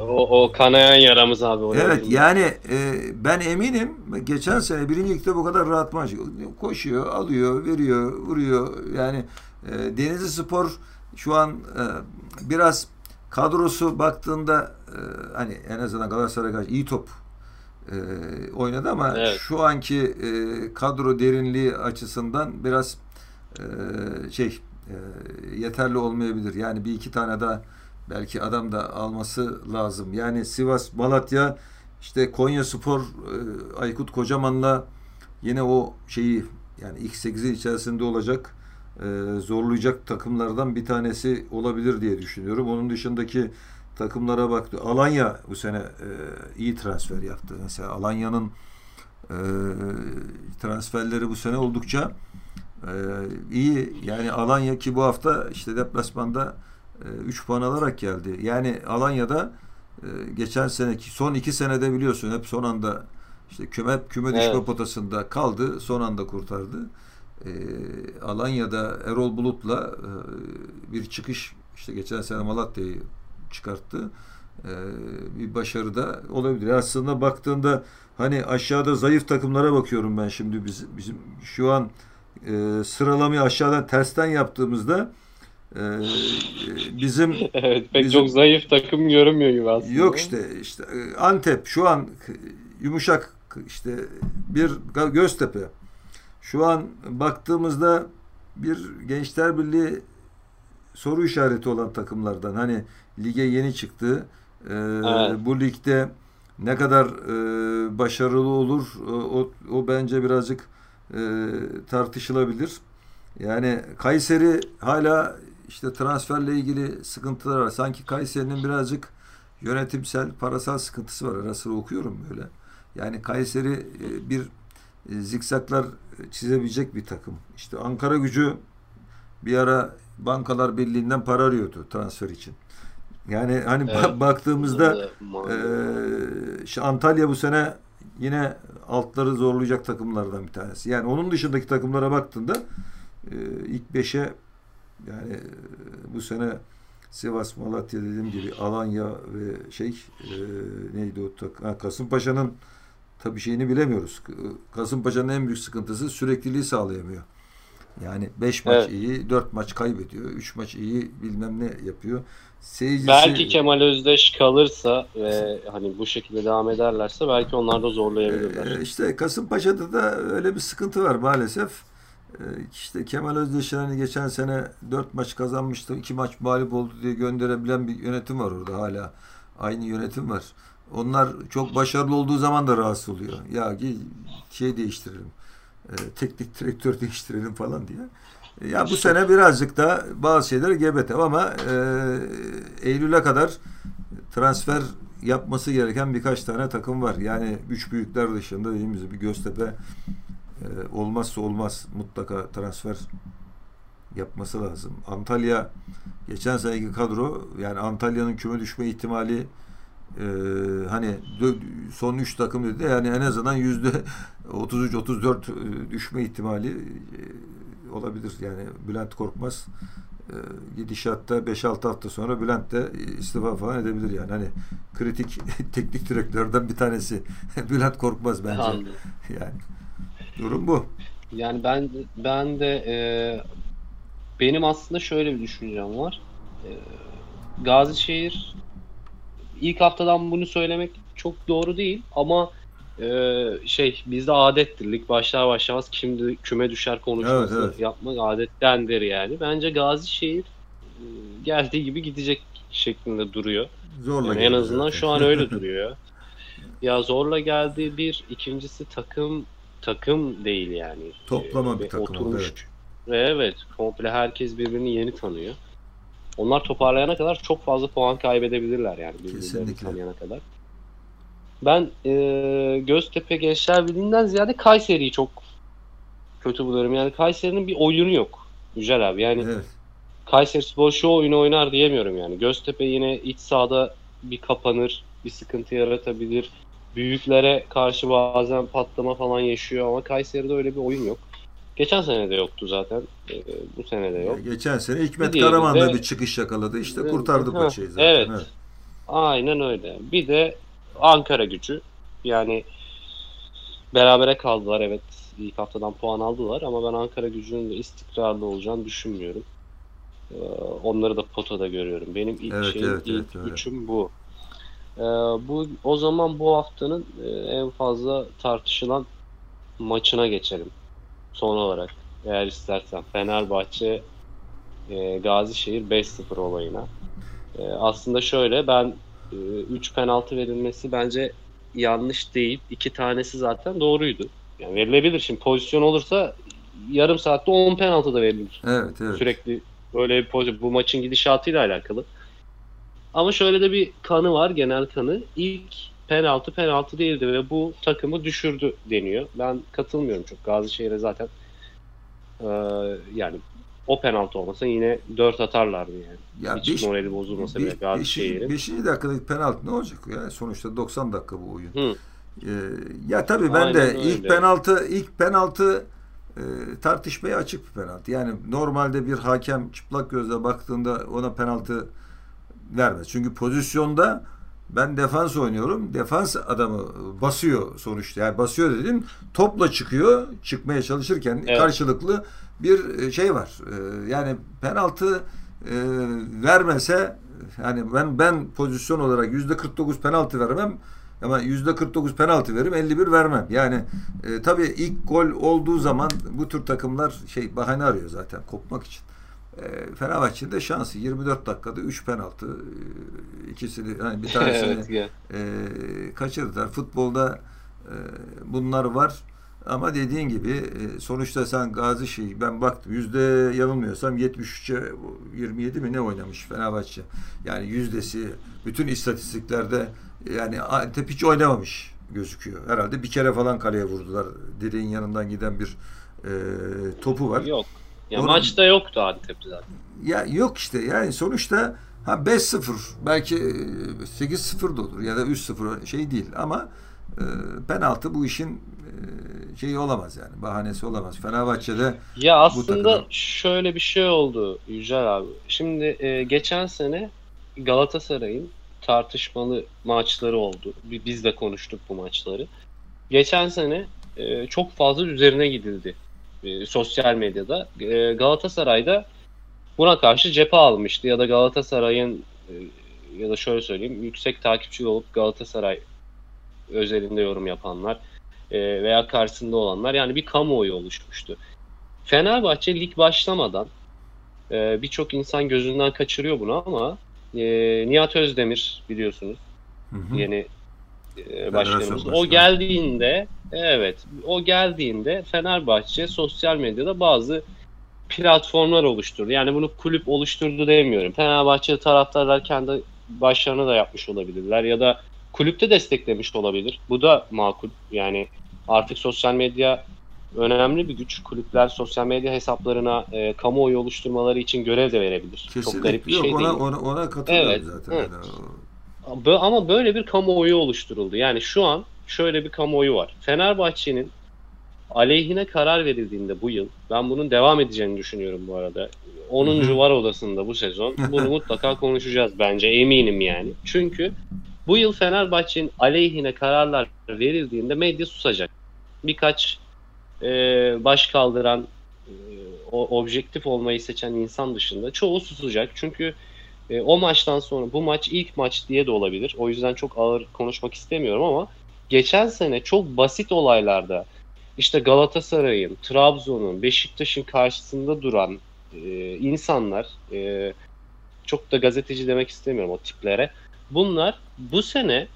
o kanayan yaramız abi. Evet yani ben eminim geçen sene 1. Lig'de bu kadar rahat maç, koşuyor, alıyor, veriyor, vuruyor. Yani Denizlispor şu an biraz kadrosu baktığında hani en azından Galatasaray'a karşı iyi top oynadı, ama evet, şu anki kadro derinliği açısından biraz yeterli olmayabilir. Yani 1-2 tane daha belki adam da alması lazım. Yani Sivas, Malatya, işte Konyaspor, Aykut Kocaman'la yine o yani ilk 8'in içerisinde olacak, zorlayacak takımlardan bir tanesi olabilir diye düşünüyorum. Onun dışındaki takımlara baktı. Alanya bu sene iyi transfer yaptı. Mesela Alanya'nın transferleri bu sene oldukça iyi. Yani Alanya ki bu hafta işte deplasmanda 3 puan alarak geldi. Yani Alanya'da geçen seneki son 2 senede biliyorsun hep son anda işte küme düşme evet, potasında kaldı. Son anda kurtardı. Alanya'da Erol Bulut'la bir çıkış, işte geçen sene Malatya'yı çıkarttı. Bir başarı da olabilir. Aslında baktığında hani aşağıda zayıf takımlara bakıyorum ben şimdi. Bizim şu an sıralamayı aşağıdan tersten yaptığımızda bizim evet, pek çok zayıf takım görünmüyor gibi aslında. Yok işte Antep şu an yumuşak, işte bir Göztepe. Şu an baktığımızda bir Gençler Birliği soru işareti olan takımlardan. Hani lige yeni çıktı. Evet. Bu ligde ne kadar başarılı olur o bence birazcık tartışılabilir. Yani Kayseri hala işte transferle ilgili sıkıntılar var. Sanki Kayseri'nin birazcık yönetimsel, parasal sıkıntısı var. Ara sıra okuyorum böyle. Yani Kayseri bir zikzaklar çizebilecek bir takım. İşte Ankara Gücü bir ara Bankalar Birliği'nden para arıyordu transfer için. Yani hani evet, baktığımızda Antalya bu sene yine altları zorlayacak takımlardan bir tanesi. Yani onun dışındaki takımlara baktığında ilk beşe yani bu sene Sivas, Malatya dediğim gibi, Alanya ve Kasımpaşa'nın tabii şeyini bilemiyoruz. Kasımpaşa'nın en büyük sıkıntısı sürekliliği sağlayamıyor. Yani 5 maç iyi, 4 maç kaybediyor, 3 maç iyi, bilmem ne yapıyor. Seyircisi... Belki Kemal Özdeş kalırsa ve hani bu şekilde devam ederlerse belki onlar da zorlayabilirler. İşte Kasımpaşa'da da öyle bir sıkıntı var maalesef. İşte Kemal Özdeş'in hani geçen sene 4 maç kazanmıştı, 2 maç mağlup oldu diye gönderebilen bir yönetim var orada hala. Aynı yönetim var. Onlar çok başarılı olduğu zaman da rahatsız oluyor. Ya şey değiştirelim, teknik direktör değiştirelim falan diye. Ya bu sene birazcık da bazı şeyleri gebetem ama Eylül'e kadar transfer yapması gereken birkaç tane takım var. Yani üç büyükler dışında dediğimiz gibi Göztepe olmazsa olmaz, mutlaka transfer yapması lazım. Antalya geçen seneki kadro, yani Antalya'nın küme düşme ihtimali hani son 3 takım dedi, yani en azından %33-34 düşme ihtimali olabilir. Yani Bülent Korkmaz gidişatta 5-6 hafta sonra Bülent de istifa falan edebilir yani. Hani kritik teknik direktörlerden bir tanesi Bülent Korkmaz bence. Anladım. Yani durum bu. Yani ben de benim aslında şöyle bir düşüncem var. Gazişehir İlk haftadan bunu söylemek çok doğru değil ama bizde adettir. Lig başlar başlamaz kimdi küme düşer konuşması yapmak adettendir yani. Bence Gazişehir geldiği gibi gidecek şeklinde duruyor. Zorla yani en azından şu an öyle duruyor. Ya zorla geldiği bir, ikincisi takım değil yani. Toplama bir takım. Oturmuş. Evet. Evet, komple herkes birbirini yeni tanıyor. Onlar toparlayana kadar çok fazla puan kaybedebilirler yani. Kesinlikle. Kadar. Ben Göztepe Gençler Birliği'nden ziyade Kayseri'yi çok kötü buluyorum. Yani Kayseri'nin bir oyunu yok Yücel abi. Yani evet. Kayserispor şu oyunu oynar diyemiyorum yani. Göztepe yine iç sahada bir kapanır, bir sıkıntı yaratabilir. Büyüklere karşı bazen patlama falan yaşıyor ama Kayseri'de öyle bir oyun yok. Geçen sene de yoktu zaten. Bu sene de yok. Geçen sene Hikmet Karaman da bir çıkış yakaladı. İşte kurtardı paçayı zaten. Evet. Evet. Aynen öyle. Bir de Ankara Gücü. Yani berabere kaldılar. Evet. İlk haftadan puan aldılar. Ama ben Ankara Gücü'nün de istikrarlı olacağını düşünmüyorum. Onları da potada görüyorum. Benim ilk gücüm bu. O zaman bu haftanın en fazla tartışılan maçına geçelim. Son olarak eğer istersen Fenerbahçe Gazişehir 5-0 olayına. Aslında şöyle, ben 3 penaltı verilmesi bence yanlış değil. 2 tanesi zaten doğruydu. Yani verilebilir. Şimdi pozisyon olursa yarım saatte 10 penaltı da verilir. Evet, evet. Sürekli böyle bir pozisyon. Bu maçın gidişatıyla alakalı. Ama şöyle de bir kanı var, genel kanı. İlk penaltı değildi ve bu takımı düşürdü deniyor. Ben katılmıyorum çok. Gazişehir'e zaten yani o penaltı olmasa yine 4 atarlardı yani. Ya hiç morali bozulmasa bile Gazişehir'in. 5. dakikadaki penaltı ne olacak? Yani sonuçta 90 dakika bu oyun. Ya tabii ben de ilk penaltı tartışmaya açık bir penaltı. Yani normalde bir hakem çıplak gözle baktığında ona penaltı vermez. Çünkü pozisyonda ben defans oynuyorum. Defans adamı basıyor sonuçta. Yani basıyor dedim, topla çıkıyor. Çıkmaya çalışırken karşılıklı bir şey var. Yani penaltı vermese, yani ben pozisyon olarak %49 penaltı vermem ama %49 penaltı veririm, 51 vermem. Yani tabii ilk gol olduğu zaman bu tür takımlar bahane arıyor zaten kopmak için. Fenerbahçe'nin de şansı 24 dakikada 3 penaltı, ikisini, yani bir tanesini kaçırdılar. Futbolda bunlar var. Ama dediğin gibi sonuçta sen Gazi şey, ben baktım yüzde yanılmıyorsam 73'e 27 mi ne oynamış Fenerbahçe. Yani yüzdesi bütün istatistiklerde, yani Antep hiç oynamamış gözüküyor. Herhalde bir kere falan kaleye vurdular. Direğin yanından giden bir topu var. Yok. Ya onun, maçta yoktu Antep'te zaten. Ya yok işte, yani sonuçta ha 5-0 belki 8-0 da olur ya da 3-0 şey değil ama penaltı bu işin şeyi olamaz yani. Bahanesi olamaz. Fenerbahçe'de ya aslında takıda... şöyle bir şey oldu Yücel abi. Şimdi geçen sene Galatasaray'ın tartışmalı maçları oldu. Biz de konuştuk bu maçları. Geçen sene çok fazla üzerine gidildi sosyal medyada. Galatasaray'da buna karşı cephe almıştı ya da Galatasaray'ın ya da şöyle söyleyeyim, yüksek takipçi olup Galatasaray özelinde yorum yapanlar veya karşısında olanlar, yani bir kamuoyu oluşmuştu. Fenerbahçe lig başlamadan birçok insan gözünden kaçırıyor bunu ama Nihat Özdemir biliyorsunuz, yeni başkanımız. O geldiğinde Fenerbahçe sosyal medyada bazı platformlar oluşturdu. Yani bunu kulüp oluşturdu demiyorum. Fenerbahçe taraftarlar kendi başlarına da yapmış olabilirler ya da kulüpte desteklemiş olabilir. Bu da makul. Yani artık sosyal medya önemli bir güç. Kulüpler sosyal medya hesaplarına kamuoyu oluşturmaları için görev de verebilir. Kesinlikle. Çok garip bir şey değil. Ona katılıyorum zaten. Evet. Ama böyle bir kamuoyu oluşturuldu. Yani şu an şöyle bir kamuoyu var. Fenerbahçe'nin aleyhine karar verildiğinde bu yıl, ben bunun devam edeceğini düşünüyorum bu arada. 10. var odasında bu sezon. Bunu mutlaka konuşacağız bence. Eminim yani. Çünkü bu yıl Fenerbahçe'nin aleyhine kararlar verildiğinde medya susacak. Birkaç baş kaldıran, objektif olmayı seçen insan dışında çoğu susacak. Çünkü o maçtan sonra, bu maç ilk maç diye de olabilir. O yüzden çok ağır konuşmak istemiyorum ama geçen sene çok basit olaylarda işte Galatasaray'ın, Trabzon'un, Beşiktaş'ın karşısında duran insanlar, çok da gazeteci demek istemiyorum o tiplere. Bunlar bu sene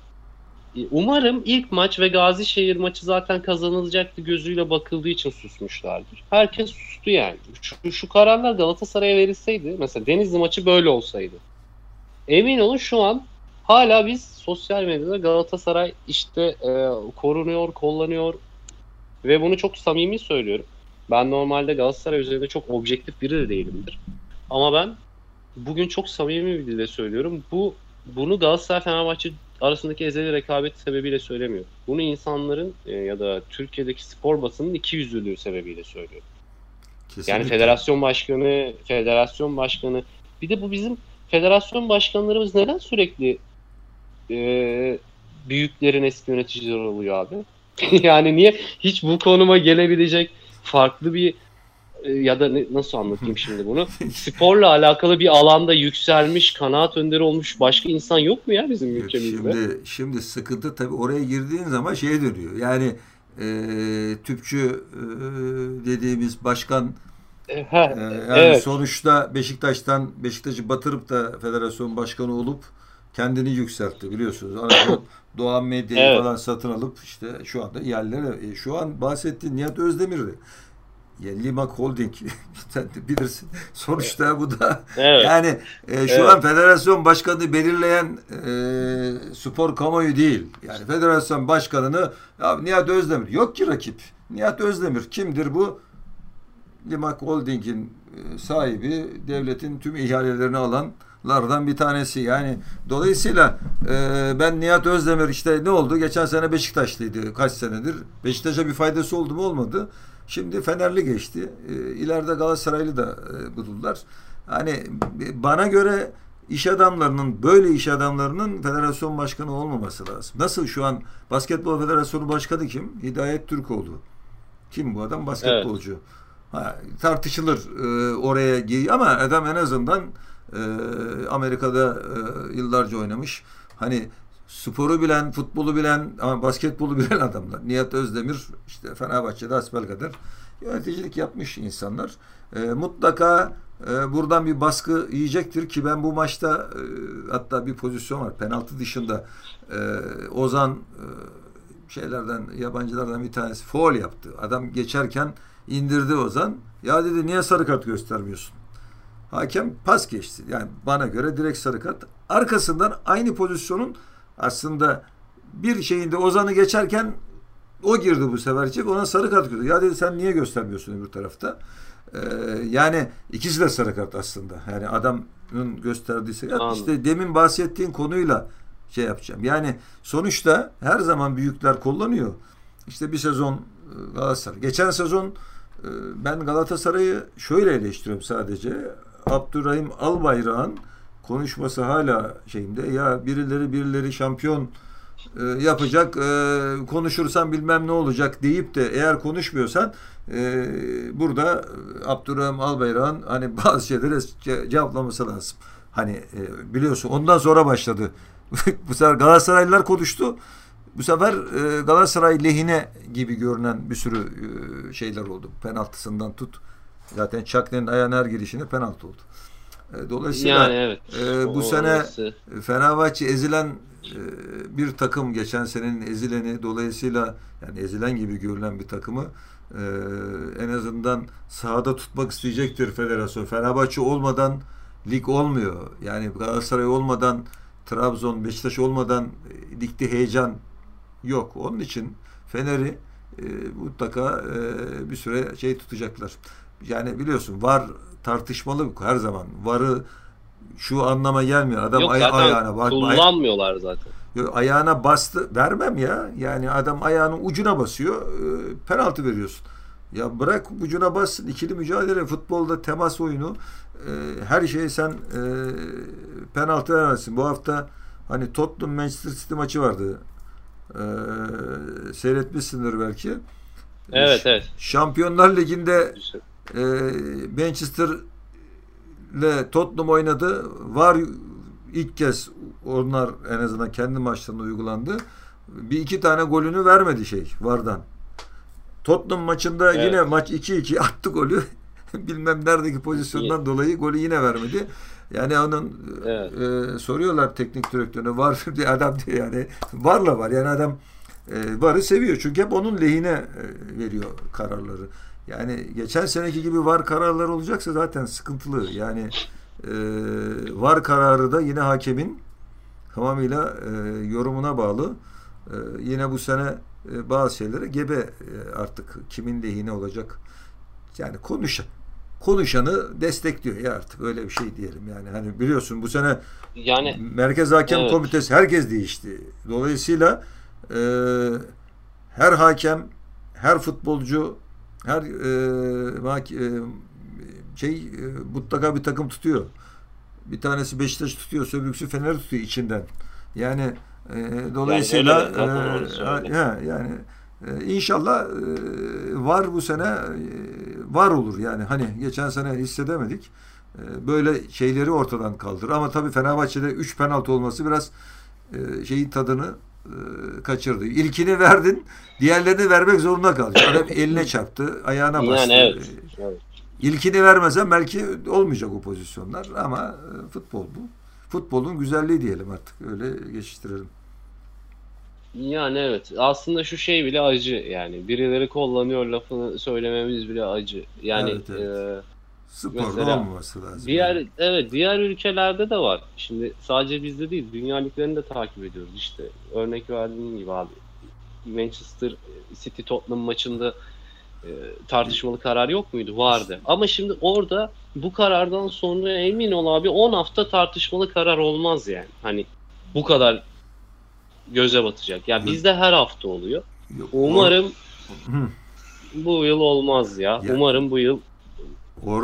umarım ilk maç ve Gazişehir maçı zaten kazanılacaktı gözüyle bakıldığı için susmuşlardır. Herkes sustu yani. Şu kararlar Galatasaray'a verilseydi, mesela Denizli maçı böyle olsaydı, emin olun şu an hala biz sosyal medyada Galatasaray işte korunuyor, kollanıyor ve bunu çok samimi söylüyorum. Ben normalde Galatasaray üzerinde çok objektif biri de değilimdir. Ama ben bugün çok samimi bir dille söylüyorum. Bunu Galatasaray-Fenerbahçe arasındaki ezeli rekabet sebebiyle söylemiyorum. Bunu insanların ya da Türkiye'deki spor basının ikiyüzlülüğü sebebiyle söylüyorum. Kesinlikle. Yani federasyon başkanı, bir de bu bizim federasyon başkanlarımız neden sürekli büyüklerin eski yöneticileri oluyor abi? Yani niye hiç bu konuma gelebilecek farklı bir ya da nasıl anlatayım şimdi bunu? Sporla alakalı bir alanda yükselmiş, kanaat önderi olmuş başka insan yok mu ya bizim ülkemizde? Şimdi sıkıntı tabii oraya girdiğin zaman şeye dönüyor. Yani tüpçü dediğimiz başkan yani sonuçta Beşiktaş'ı batırıp da federasyon başkanı olup kendini yükseltti biliyorsunuz. Doğan Medya'yı falan satın alıp işte şu anda yerlere, şu an bahsettiğin Nihat Özdemir'di. Ya Limak Holding, sen de bilirsin. Sonuçta bu da yani an federasyon başkanını belirleyen spor kamuoyu değil. Yani federasyon başkanını Nihat Özdemir, yok ki rakip. Nihat Özdemir kimdir bu? Limak Holding'in sahibi, devletin tüm ihalelerini alanlardan bir tanesi. Yani dolayısıyla ben Nihat Özdemir işte ne oldu? Geçen sene Beşiktaşlıydı kaç senedir. Beşiktaş'a bir faydası oldu mu? Olmadı. Şimdi Fenerli geçti. İleride Galatasaraylı da buldular. Hani bana göre iş adamlarının federasyon başkanı olmaması lazım. Nasıl şu an Basketbol Federasyonu Başkanı kim? Hidayet Türkoğlu. Kim bu adam? Basketbolcu. Evet. Tartışılır oraya ama adam en azından Amerika'da yıllarca oynamış. Hani sporu bilen, futbolu bilen ama basketbolu bilen adamlar. Nihat Özdemir işte Fenerbahçe'de asbelkader yöneticilik yapmış insanlar. Mutlaka Buradan bir baskı yiyecektir ki ben bu maçta hatta bir pozisyon var penaltı dışında Ozan yabancılardan bir tanesi faul yaptı. Adam geçerken indirdi Ozan. Ya dedi niye sarı kart göstermiyorsun? Hakem pas geçti. Yani bana göre direkt sarı kart. Arkasından aynı pozisyonun aslında bir şeyinde Ozan'ı geçerken o girdi bu sefercik. Ona sarı kart gösterdi. Ya dedi sen niye göstermiyorsun öbür tarafta? Yani ikisi de sarı kart aslında. Yani adamın gösterdiyse işte demin bahsettiğin konuyla şey yapacağım. Yani sonuçta her zaman büyükler kullanıyor. İşte bir sezon Galatasaray. Geçen sezon ben Galatasaray'ı şöyle eleştiriyorum sadece. Abdurrahim Albayrak'ın konuşması hala şeyimde. Ya birileri şampiyon yapacak. Konuşursan bilmem ne olacak deyip de eğer konuşmuyorsan burada Abdurrahim Albayrak'ın hani bazı şeyleri cevaplaması lazım. Hani biliyorsun ondan sonra başladı. Bu sefer Galatasaraylılar konuştu. Bu sefer Galatasaray lehine gibi görünen bir sürü şeyler oldu. Penaltısından tut. Zaten Çaklı'nın ayağına her girişinde penaltı oldu. Dolayısıyla yani evet, bu sene Fenerbahçe ezilen bir takım. Geçen senenin ezileni. Dolayısıyla yani ezilen gibi görülen bir takımı en azından sahada tutmak isteyecektir federasyon. Fenerbahçe olmadan lig olmuyor. Yani Galatasaray olmadan Trabzon, Beşiktaş olmadan ligde heyecan yok. Onun için Fener'i mutlaka bir süre şey tutacaklar. Yani biliyorsun VAR tartışmalı her zaman. VAR'ı şu anlama gelmiyor. Adam yok, ayağına bak. Kullanmıyorlar zaten. Ayağına bastı. Vermem ya. Yani adam ayağının ucuna basıyor. Penaltı veriyorsun. Ya bırak ucuna bassın. İkili mücadele, futbolda temas oyunu, her şeye sen penaltı vermezsin. Bu hafta hani Tottenham Manchester City maçı vardı. Seyretmişsindir belki. Evet, evet. Şampiyonlar Ligi'nde Manchester ile Tottenham oynadı. VAR ilk kez onlar en azından kendi maçlarında uygulandı. Bir iki tane golünü vermedi VAR'dan. Tottenham maçında evet. Yine maç 2-2 attı golü. Bilmem neredeki pozisyondan dolayı golü yine vermedi. Yani onun soruyorlar teknik direktörüne VAR diye adam diyor yani. VAR'la var. Yani adam VAR'ı seviyor. Çünkü hep onun lehine veriyor kararları. Yani geçen seneki gibi VAR kararları olacaksa zaten sıkıntılı. Yani VAR kararı da yine hakemin tamamıyla yorumuna bağlı. Yine bu sene bazı şeylere gebe artık kimin lehine olacak yani konuşanı destekliyor ya artık öyle bir şey diyelim yani hani biliyorsun bu sene yani Merkez Hakem Komitesi herkes değişti dolayısıyla her hakem her futbolcu her mutlaka bir takım tutuyor bir tanesi Beşiktaş tutuyor öbürküsü Fener tutuyor içinden yani dolayısıyla inşallah var bu sene var olur yani hani geçen sene hissedemedik böyle şeyleri ortadan kaldırır ama tabii Fenerbahçe'de 3 penaltı olması biraz şeyin tadını kaçırdı. İlkini verdin diğerlerini vermek zorunda kaldı. Adam eline çarptı ayağına bastı. Yani evet, evet. İlkini vermesen belki olmayacak o pozisyonlar ama futbol bu. Futbolun güzelliği diyelim artık. Öyle geçiştirelim. Yani evet. Aslında şu şey bile acı. Yani birileri kullanıyor lafını söylememiz bile acı. Yani evet. Sporda olmaması lazım. Diğer ülkelerde de var. Şimdi sadece bizde değil. Dünya liglerini de takip ediyoruz. İşte örnek verdiğim gibi abi. Manchester City Tottenham maçında tartışmalı karar yok muydu? Vardı. Ama şimdi orada bu karardan sonra emin ol abi 10 hafta tartışmalı karar olmaz yani. Hani bu kadar göze batacak. Ya bizde her hafta oluyor. Umarım bu yıl olmaz ya. Umarım bu yıl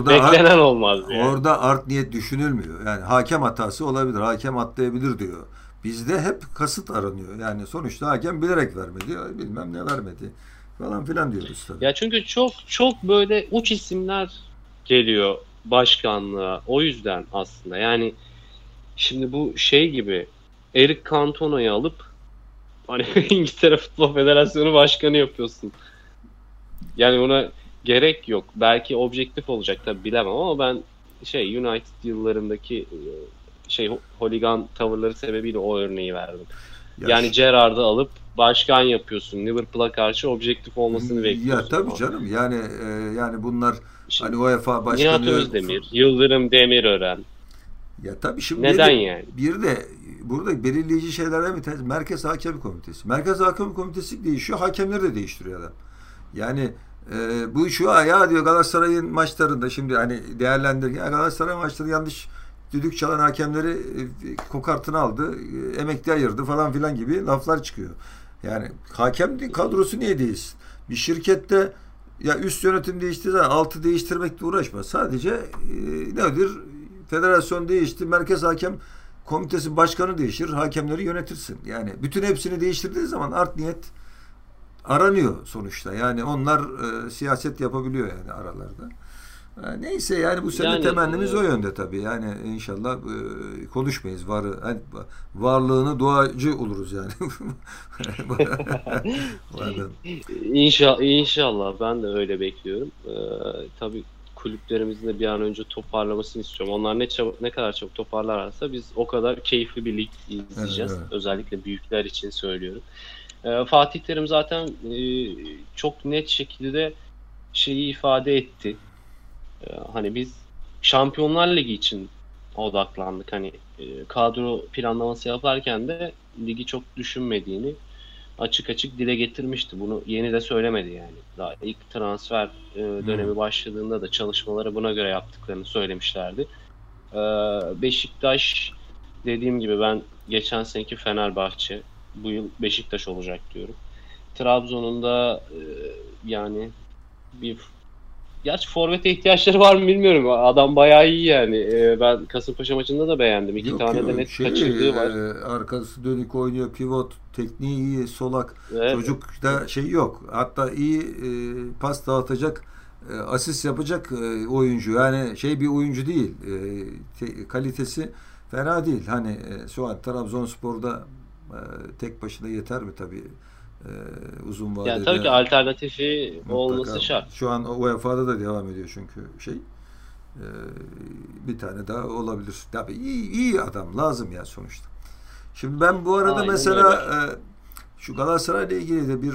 beklenen olmaz yani. Orada art niyet düşünülmüyor. Yani hakem hatası olabilir. Hakem atlayabilir diyor. Bizde hep kasıt aranıyor. Yani sonuçta hakem bilerek vermedi. Bilmem ne vermedi. Falan filan diyoruz tabii. Ya çünkü çok böyle uç isimler geliyor başkanlığa. O yüzden aslında yani şimdi bu şey gibi Eric Cantona'yı alıp hani İngiltere Futbol Federasyonu Başkanı yapıyorsun. Yani buna gerek yok. Belki objektif olacak tabii bilemem ama ben şey United yıllarındaki holigan tavırları sebebiyle o örneği verdim. Yani Gerrard'ı alıp başkan yapıyorsun. Liverpool'a karşı objektif olmasını bekliyorsun. Ya tabii canım. Yani yani bunlar şimdi, hani UEFA başkanı Nihat Özdemir, Yıldırım Demirören. Ya tabii şimdi neden de, yani? Bir de burada belirleyici şeylerden bir tanesi Merkez Hakem Komitesi. Merkez Hakem Komitesi değişiyor. Hakemleri de değiştiriyor adam. Yani bu şu ayağı diyor Galatasaray'ın maçlarında şimdi hani değerlendirirken Galatasaray maçları yanlış düdük çalan hakemleri kokartına aldı, emekli ayırdı falan filan gibi laflar çıkıyor. Yani hakem kadrosu niye değişsin? Bir şirkette ya üst yönetim değişti de altı değiştirmekle uğraşma. Sadece nedir? Federasyon değişti, Merkez Hakem Komitesi başkanı değişir, hakemleri yönetirsin. Yani bütün hepsini değiştirdiği zaman art niyet aranıyor sonuçta. Yani onlar siyaset yapabiliyor yani aralarda. Neyse yani bu sene yani, temennimiz o yönde tabii. Yani inşallah konuşmayız. Yani varlığını duacı oluruz yani. İnşallah ben de öyle bekliyorum. Tabii kulüplerimizin de bir an önce toparlamasını istiyorum. Onlar ne kadar çok toparlarsa biz o kadar keyifli bir lig izleyeceğiz. Evet. Özellikle büyükler için söylüyorum. Fatih Terim zaten çok net şekilde şeyi ifade etti. Hani biz Şampiyonlar Ligi için odaklandık. Hani kadro planlaması yaparken de ligi çok düşünmediğini açık açık dile getirmişti. Bunu yeni de söylemedi yani. Daha ilk transfer dönemi başladığında da çalışmaları buna göre yaptıklarını söylemişlerdi. Beşiktaş dediğim gibi ben geçen seneki Fenerbahçe, bu yıl Beşiktaş olacak diyorum. Trabzon'un da yani bir gerçi forvete ihtiyaçları var mı bilmiyorum. Adam bayağı iyi yani. Ben Kasımpaşa maçında da beğendim. İki tane de net kaçırdığı var. Arkası dönük oynuyor. Pivot, tekniği iyi, solak. Evet. Çocukta şey yok. Hatta iyi pas dağıtacak, asist yapacak oyuncu. Yani şey bir oyuncu değil. Kalitesi fena değil. Hani şu an Trabzonspor'da tek başına yeter mi tabii? Uzun vadede. Yani tabii ki alternatifi mutlaka olması şart. Şu an UEFA'da da devam ediyor çünkü şey. Bir tane daha olabilir. Tabii iyi adam lazım ya sonuçta. Şimdi ben bu arada mesela şu Galatasaray'la ilgili de bir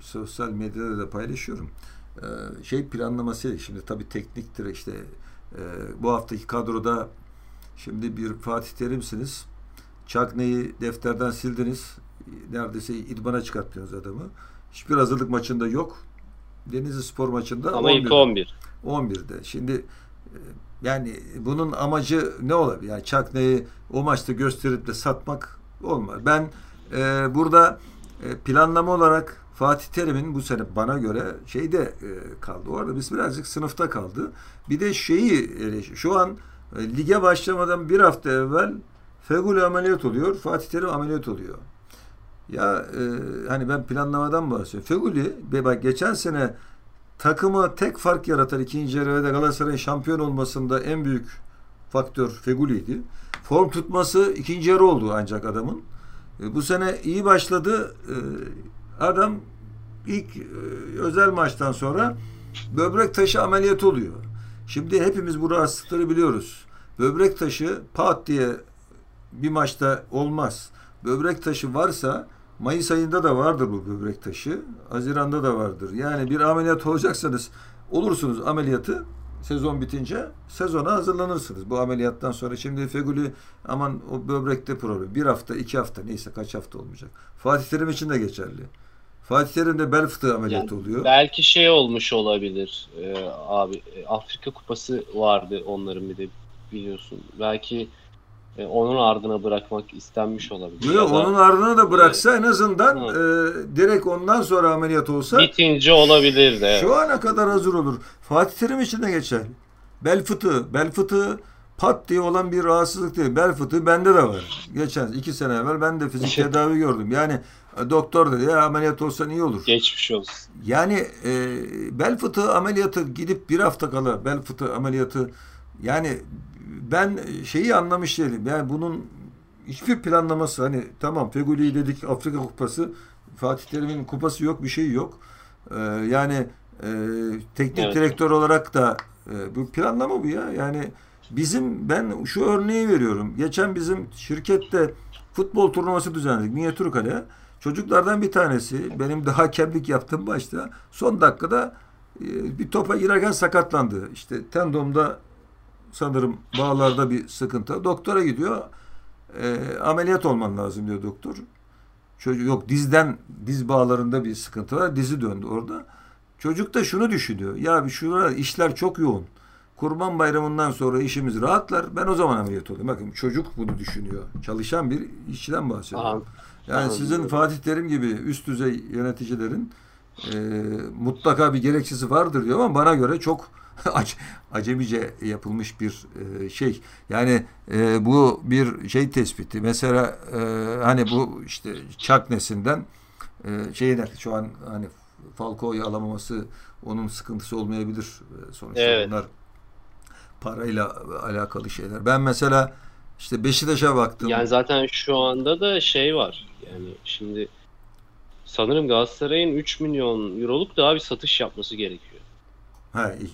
sosyal medyada da paylaşıyorum. Şey planlaması şimdi tabii tekniktir işte bu haftaki kadroda şimdi bir Fatih Terim'siniz. Çakne'yi defterden sildiniz. Neredeyse idmana çıkartıyorsunuz adamı. Hiçbir hazırlık maçında yok. Denizlispor maçında ama 11'de. 11'de. Şimdi yani bunun amacı ne olabilir? Yani Çakne'yi o maçta gösterip de satmak olmaz. Ben burada planlama olarak Fatih Terim'in bu sene bana göre şeyde kaldı. O arada biz birazcık sınıfta kaldı. Bir de şu an lige başlamadan bir hafta evvel Feghouli ameliyat oluyor. Fatih Terim ameliyat oluyor. Ya hani ben planlamadan bahsediyorum. Feghouli geçen sene takımı tek fark yaratan ikinci yarıda Galatasaray'ın şampiyon olmasında en büyük faktör Feghouli'ydi. Form tutması ikinci yarı oldu ancak adamın. Bu sene iyi başladı. Adam ilk özel maçtan sonra böbrek taşı ameliyatı oluyor. Şimdi hepimiz bu rahatsızlıkları biliyoruz. Böbrek taşı pat diye bir maçta olmaz. Böbrek taşı varsa Mayıs ayında da vardır bu böbrek taşı. Haziran'da da vardır. Yani bir ameliyat olacaksanız olursunuz ameliyatı sezon bitince sezona hazırlanırsınız. Bu ameliyattan sonra şimdi Feghouli aman o böbrekte problem. Bir hafta, iki hafta neyse kaç hafta olmayacak. Fatih Terim için de geçerli. Fatih Terim de bel fıtığı ameliyatı yani oluyor. Belki şey olmuş olabilir abi. Afrika Kupası vardı onların bir de biliyorsun. Belki onun ardına bırakmak istenmiş olabilir. Yok, onun ardına da bıraksa en azından direkt ondan sonra ameliyat olsa bitince olabilir de. Şu ana kadar hazır olur. Fatih Terim için de geçer. Bel fıtığı pat diye olan bir rahatsızlık değil. Bel fıtığı bende de var. Geçen 2 sene evvel ben de fizik tedavi gördüm. Yani doktor dedi ya ameliyat olsan iyi olur. Geçmiş olsun. Yani bel fıtığı ameliyatı gidip bir hafta kala bel fıtığı ameliyatı yani ben şeyi anlamış değilim. Yani bunun hiçbir planlaması hani tamam Feghouli dedik Afrika Kupası Fatih Terim'in kupası yok bir şey yok. Yani teknik direktör olarak da Bu planlama bu ya. Yani bizim, ben şu örneği veriyorum. Geçen bizim şirkette futbol turnuvası düzenledik. Minyatürkale. Çocuklardan bir tanesi, benim de hakemlik yaptığım başta, son dakikada bir topa girerken sakatlandı. İşte tendonda sanırım, bağlarda bir sıkıntı. Doktora gidiyor. Ameliyat olman lazım diyor doktor. Çocuk, yok dizden, diz bağlarında bir sıkıntı var. Dizi döndü orada. Çocuk da şunu düşünüyor. Ya şurada işler çok yoğun. Kurban Bayramı'ndan sonra işimiz rahatlar. Ben o zaman ameliyat olayım. Bakın çocuk bunu düşünüyor. Çalışan bir işçiden bahsediyorum. Yani anladım. Sizin Fatih Terim gibi üst düzey yöneticilerin mutlaka bir gerekçesi vardır diyor ama bana göre çok acemice yapılmış bir şey. Yani bu bir şey tespiti. Mesela hani bu işte Çaknes'inden şu an hani Falcao'yu alamaması onun sıkıntısı olmayabilir sonuçta. Evet. Bunlar parayla alakalı şeyler. Ben mesela işte Beşiktaş'a baktım. Yani zaten şu anda da şey var. Yani şimdi sanırım Galatasaray'ın 3 milyon euroluk daha bir satış yapması gerekiyor.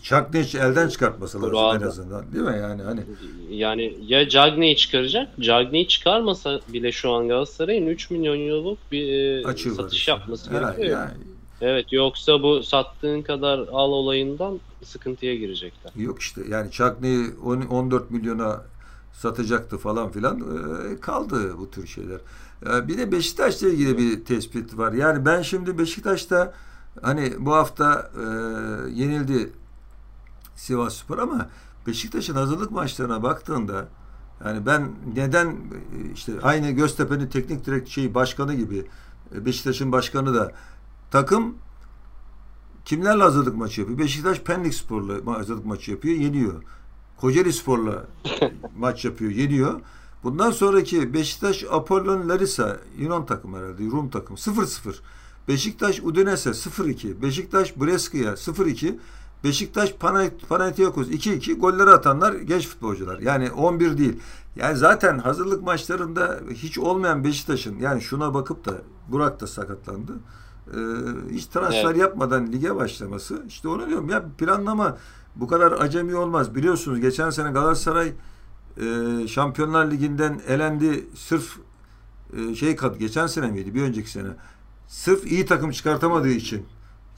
Cagney'i elden çıkartması lazım en azından. Değil mi? Yani hani yani ya Cagney'i çıkaracak. Cagney'i çıkarmasa bile şu an Galatasaray'ın 3 milyon euroluk bir açığı satış işte yapması gerekiyor. Yani. Evet, yoksa bu sattığın kadar al olayından sıkıntıya girecekler. Yok işte yani Cagney'i 14 milyona satacaktı falan filan, kaldı bu tür şeyler. Bir de Beşiktaş'la ilgili bir tespit var. Yani ben şimdi Beşiktaş'ta hani bu hafta yenildi Sivas Spor ama Beşiktaş'ın hazırlık maçlarına baktığında yani ben neden işte aynı Göztepe'nin teknik direktörü başkanı gibi Beşiktaş'ın başkanı da takım kimlerle hazırlık maçı yapıyor? Beşiktaş Pendikspor'la hazırlık maçı yapıyor, yeniyor. Kocaelispor'la maç yapıyor, yeniyor. Bundan sonraki Beşiktaş Apollon Larisa, Yunan takım herhalde, Rum takım 0-0. Beşiktaş Udinese 0-2. Beşiktaş Brescia 0-2. Beşiktaş Panathinaikos 2-2. Golleri atanlar genç futbolcular. Yani 11 değil. Yani zaten hazırlık maçlarında hiç olmayan Beşiktaş'ın, yani şuna bakıp da Burak da sakatlandı. Hiç transfer yapmadan lige başlaması, işte onu diyorum ya, planlama bu kadar acemi olmaz. Biliyorsunuz geçen sene Galatasaray Şampiyonlar Ligi'nden elendi sırf geçen sene miydi? Bir önceki sene. Sırf iyi takım çıkartamadığı için.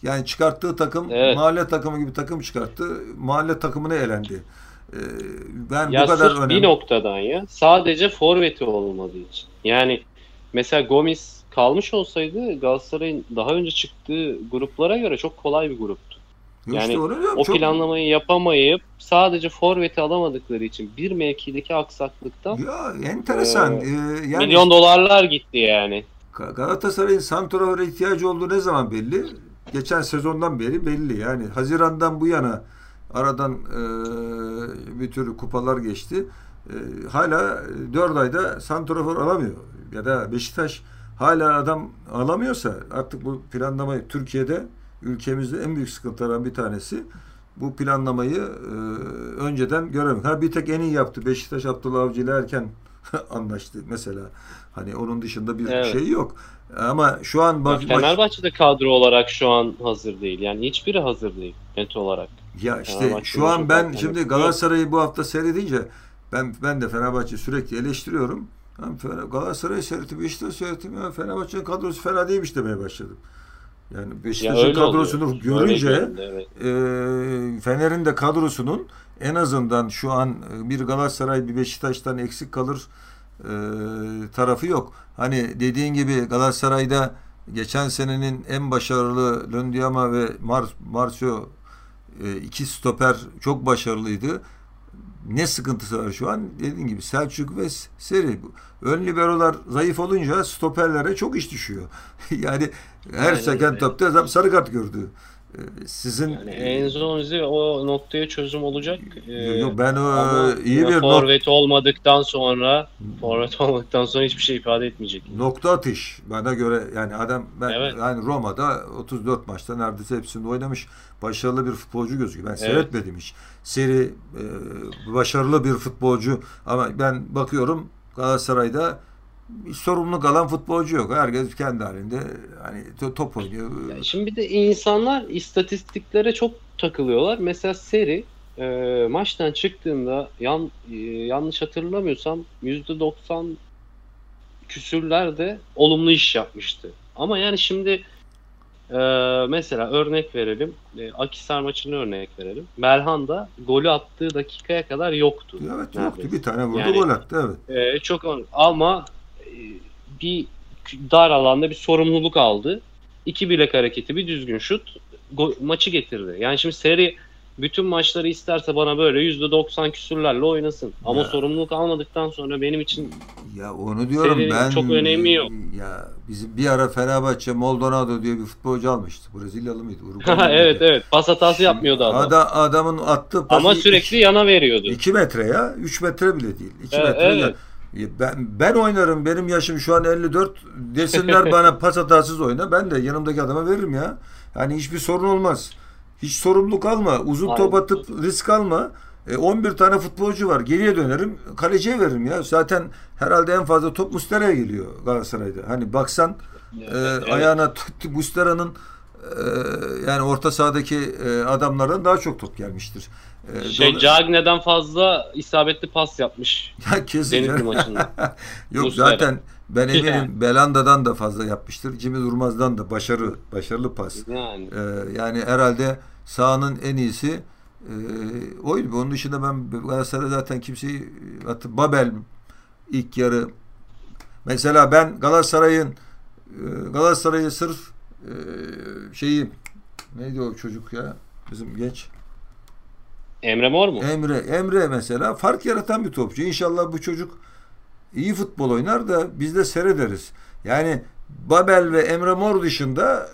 Yani çıkarttığı takım mahalle takımı gibi takım çıkarttı. Mahalle takımına elendi. Ben ya bu kadar önemli. Bir noktadan ya. Sadece forveti olmadığı için. Yani mesela Gomis kalmış olsaydı Galatasaray'ın daha önce çıktığı gruplara göre çok kolay bir gruptu. Yani işte o planlamayı yapamayıp sadece forveti alamadıkları için bir mevkideki aksaklıktan ya, enteresan. Yani milyon dolarlar gitti yani. Galatasaray'ın santrafora ihtiyacı olduğu ne zaman belli? Geçen sezondan beri belli. Yani Haziran'dan bu yana aradan bir türlü kupalar geçti. Hala 4 ayda santrafor alamıyor. Ya da Beşiktaş hala adam alamıyorsa artık bu planlamayı Türkiye'de, ülkemizde en büyük sıkıntılardan bir tanesi bu planlamayı önceden göremiyor. Bir tek en iyi yaptı Beşiktaş, Abdullah Avcı ile erken anlaştı mesela. Hani onun dışında bir şey yok. Ama şu an Fenerbahçe'de kadro olarak şu an hazır değil. Yani hiçbiri hazır değil net olarak. Ya işte şu an ben şimdi Galatasaray'ı bu hafta seyredince ben de Fenerbahçe'yi sürekli eleştiriyorum. Galatasaray'ı seyrettim, Beşiktaş'ı seyrettim. Fenerbahçe'nin kadrosu fena değilmiş demeye başladım. Yani Beşiktaş'ın kadrosunu görünce Fener'in de kadrosunun en azından şu an bir Galatasaray bir Beşiktaş'tan eksik kalır tarafı yok. Hani dediğin gibi Galatasaray'da geçen senenin en başarılı Löndiama ve Marcio iki stoper çok başarılıydı. Ne sıkıntısı var şu an? Dediğim gibi Selçuk ve Seri. Ön liberolar zayıf olunca stoperlere çok iş düşüyor. Yani her second topta adam sarı kart gördü. Sizin yani N'Zonzi o noktaya çözüm olacak. Yok ben iyi bir forvet olmadıktan sonra hiçbir şey ifade etmeyecek. Nokta atış bana göre yani adam yani Roma'da 34 maçta neredeyse hepsinde oynamış. Başarılı bir futbolcu gözüküyor. Ben seyretmedim hiç. Seri başarılı bir futbolcu ama ben bakıyorum Galatasaray'da sorumluluk alan futbolcu yok. Herkes kendi halinde hani top oynuyor. Yani şimdi bir de insanlar istatistiklere çok takılıyorlar. Mesela Seri maçtan çıktığımda yanlış hatırlamıyorsam %90 küsürler de olumlu iş yapmıştı. Ama yani şimdi mesela örnek verelim. Akhisar maçını örnek verelim. Belhanda golü attığı dakikaya kadar yoktu. Evet yoktu. Bir tane vurdu yani, gol attı. Evet. Çok ama bir dar alanda bir sorumluluk aldı. 2-1'lik hareketi bir düzgün şut maçı getirdi. Yani şimdi seri bütün maçları isterse bana böyle %90 küsürlerle oynasın. Ama ya, sorumluluk almadıktan sonra benim için ya onu diyorum ben, çok önemi yok. Ya bizim bir ara Fenerbahçe Maldonado diye bir futbolcu almıştı. Brezilyalı mıydı? Evet evet. Pas hatası yapmıyordu adam. Adamın attığı pas ama sürekli yana veriyordu. 2 metre ya. 3 metre bile değil. 2 metre. Evet. Ben oynarım. Benim yaşım şu an 54 desinler bana pas hatasız oyna. Ben de yanımdaki adama veririm ya. Yani hiçbir sorun olmaz. Hiç sorumluluk alma. Uzun top atıp risk alma. 11 tane futbolcu var. Geriye dönerim. Kaleciye veririm ya. Zaten herhalde en fazla top Muslera'ya geliyor Galatasaray'da. Hani baksan evet. Ayağına Muslera'nın yani orta sahadaki adamlardan daha çok top gelmiştir. Cagne'den fazla isabetli pas yapmış. Ya kesin. Denizli maçında. Yok Muslera. Zaten ben eminim Belanda'dan da fazla yapmıştır. Cimi Durmaz'dan da başarılı pas. Yani herhalde sahanın en iyisi oydu. Onun dışında ben Galatasaray'da zaten kimseyi Babel ilk yarı. Mesela ben Galatasaray'ı sırf neydi o çocuk ya? Bizim genç. Emre Mor mu? Emre mesela fark yaratan bir topçu. İnşallah bu çocuk iyi futbol oynar da biz de seyrederiz. Yani Babel ve Emre Mor dışında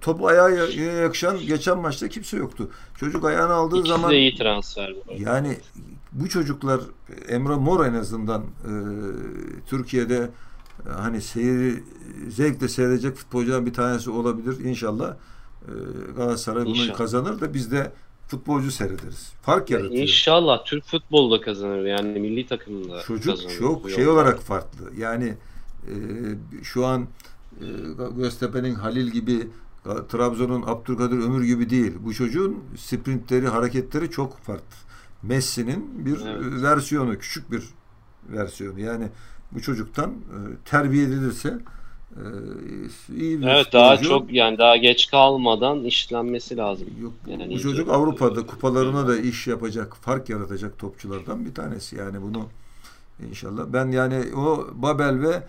topu ayağa yakışan geçen maçta kimse yoktu. Çocuk ayağını aldığı İkisi zaman de iyi transfer. Yani bu çocuklar Emre Mor en azından Türkiye'de hani zevkle seyredecek futbolcudan bir tanesi olabilir. İnşallah Galatasaray bunu kazanır da biz de futbolcu seyrederiz. Fark yaratır. İnşallah Türk futbolu da kazanır. Yani milli takımda da kazanır. Çocuk çok olarak farklı. Yani şu an Göztepe'nin Halil gibi, Trabzon'un Abdülkadir Ömür gibi değil. Bu çocuğun sprintleri, hareketleri çok farklı. Messi'nin bir versiyonu, küçük bir versiyonu. Yani bu çocuktan terbiye edilirse iyi bir futbolcu. Daha çok yani daha geç kalmadan işlenmesi lazım. Yok, yani bu çocuk Avrupa'da kupalarına da iş yapacak, fark yaratacak topçulardan bir tanesi. Yani bunu inşallah ben yani o Babel ve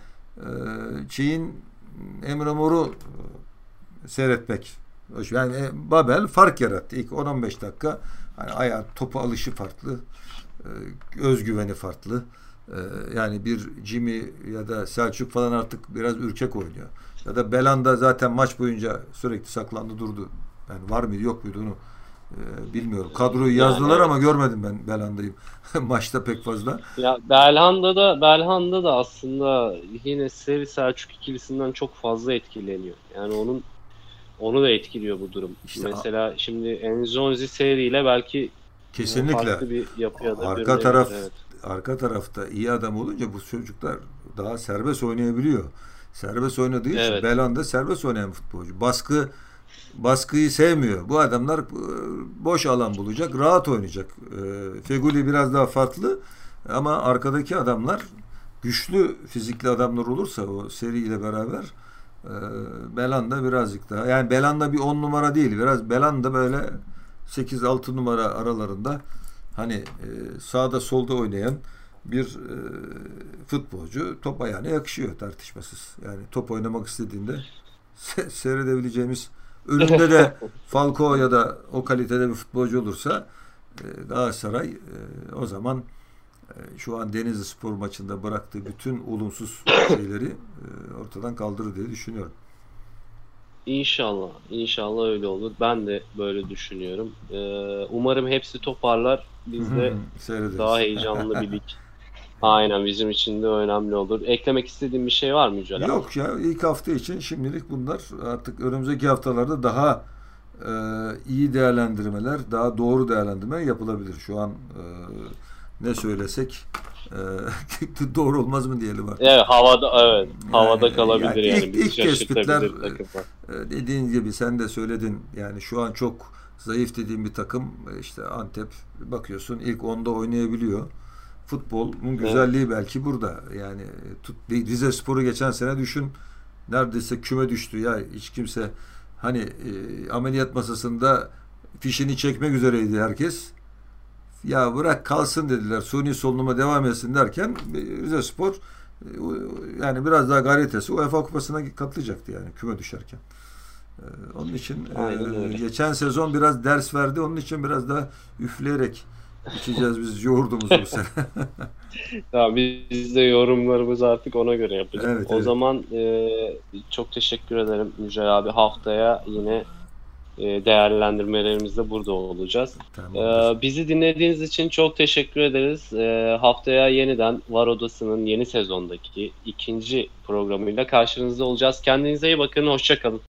Emre Mor'u seyretmek. Yani Babel fark yarattı. İlk 10-15 dakika hani ayağı topu alışı farklı. Özgüveni farklı. Yani bir Jimmy ya da Selçuk falan artık biraz ürkek oynuyor. Ya da Belanda zaten maç boyunca sürekli saklandı durdu. Yani var mıydı yok muydu onu bilmiyorum. Kadroyu yazdılar ama görmedim ben Belhanda'yı maçta pek fazla. Ya Belhanda da aslında yine Seri Selçuk ikilisinden çok fazla etkileniyor. Yani onu da etkiliyor bu durum. İşte mesela şimdi N'Zonzi seriyle belki kesinlikle bir yapıya da arka tarafta iyi adam olunca bu çocuklar daha serbest oynayabiliyor. Serbest oynadığı için Belhanda serbest oynayan futbolcu. Baskıyı sevmiyor. Bu adamlar boş alan bulacak, rahat oynayacak. Feghouli biraz daha farklı ama arkadaki adamlar güçlü fizikli adamlar olursa o seriyle beraber Belhanda birazcık daha yani Belhanda bir 10 numara değil. Biraz Belhanda böyle 8-6 numara aralarında hani sağda solda oynayan bir futbolcu top ayağına yakışıyor tartışmasız. Yani top oynamak istediğinde seyredebileceğimiz önünde de Falcao ya da o kalitede bir futbolcu olursa Galatasaray o zaman şu an Denizlispor maçında bıraktığı bütün olumsuz şeyleri ortadan kaldırır diye düşünüyorum. İnşallah öyle olur. Ben de böyle düşünüyorum. Umarım hepsi toparlar. Biz de daha heyecanlı bir lig. Aynen bizim için de önemli olur. Eklemek istediğin bir şey var mı Yücel? Yok ya ilk hafta için şimdilik bunlar. Artık önümüzdeki haftalarda daha iyi değerlendirmeler, daha doğru değerlendirme yapılabilir. Şu an ne söylesek doğru olmaz mı diyelim artık. Havada kalabilir yani. İlk tespitler dediğin gibi sen de söyledin. Yani şu an çok zayıf dediğim bir takım işte Antep, bakıyorsun ilk 10'da oynayabiliyor. Futbolun güzelliği belki burada. Yani Rize Spor'u geçen sene düşün. Neredeyse küme düştü ya. Hiç kimse hani ameliyat masasında fişini çekmek üzereydi herkes. Ya bırak kalsın dediler. Suni solunuma devam etsin derken Rize Spor yani biraz daha gayret etse UEFA Kupası'na katılacaktı yani küme düşerken. Onun için geçen sezon biraz ders verdi. Onun için biraz daha üfleyerek İçeceğiz biz yoğurdumuzu bu sene. Ya biz de yorumlarımızı artık ona göre yapacağız. Evet, o zaman çok teşekkür ederim Yücel abi. Haftaya yine değerlendirmelerimizde burada olacağız. Tamam. Bizi dinlediğiniz için çok teşekkür ederiz. Haftaya yeniden Var Odası'nın yeni sezondaki 2. programıyla karşınızda olacağız. Kendinize iyi bakın. Hoşça kalın.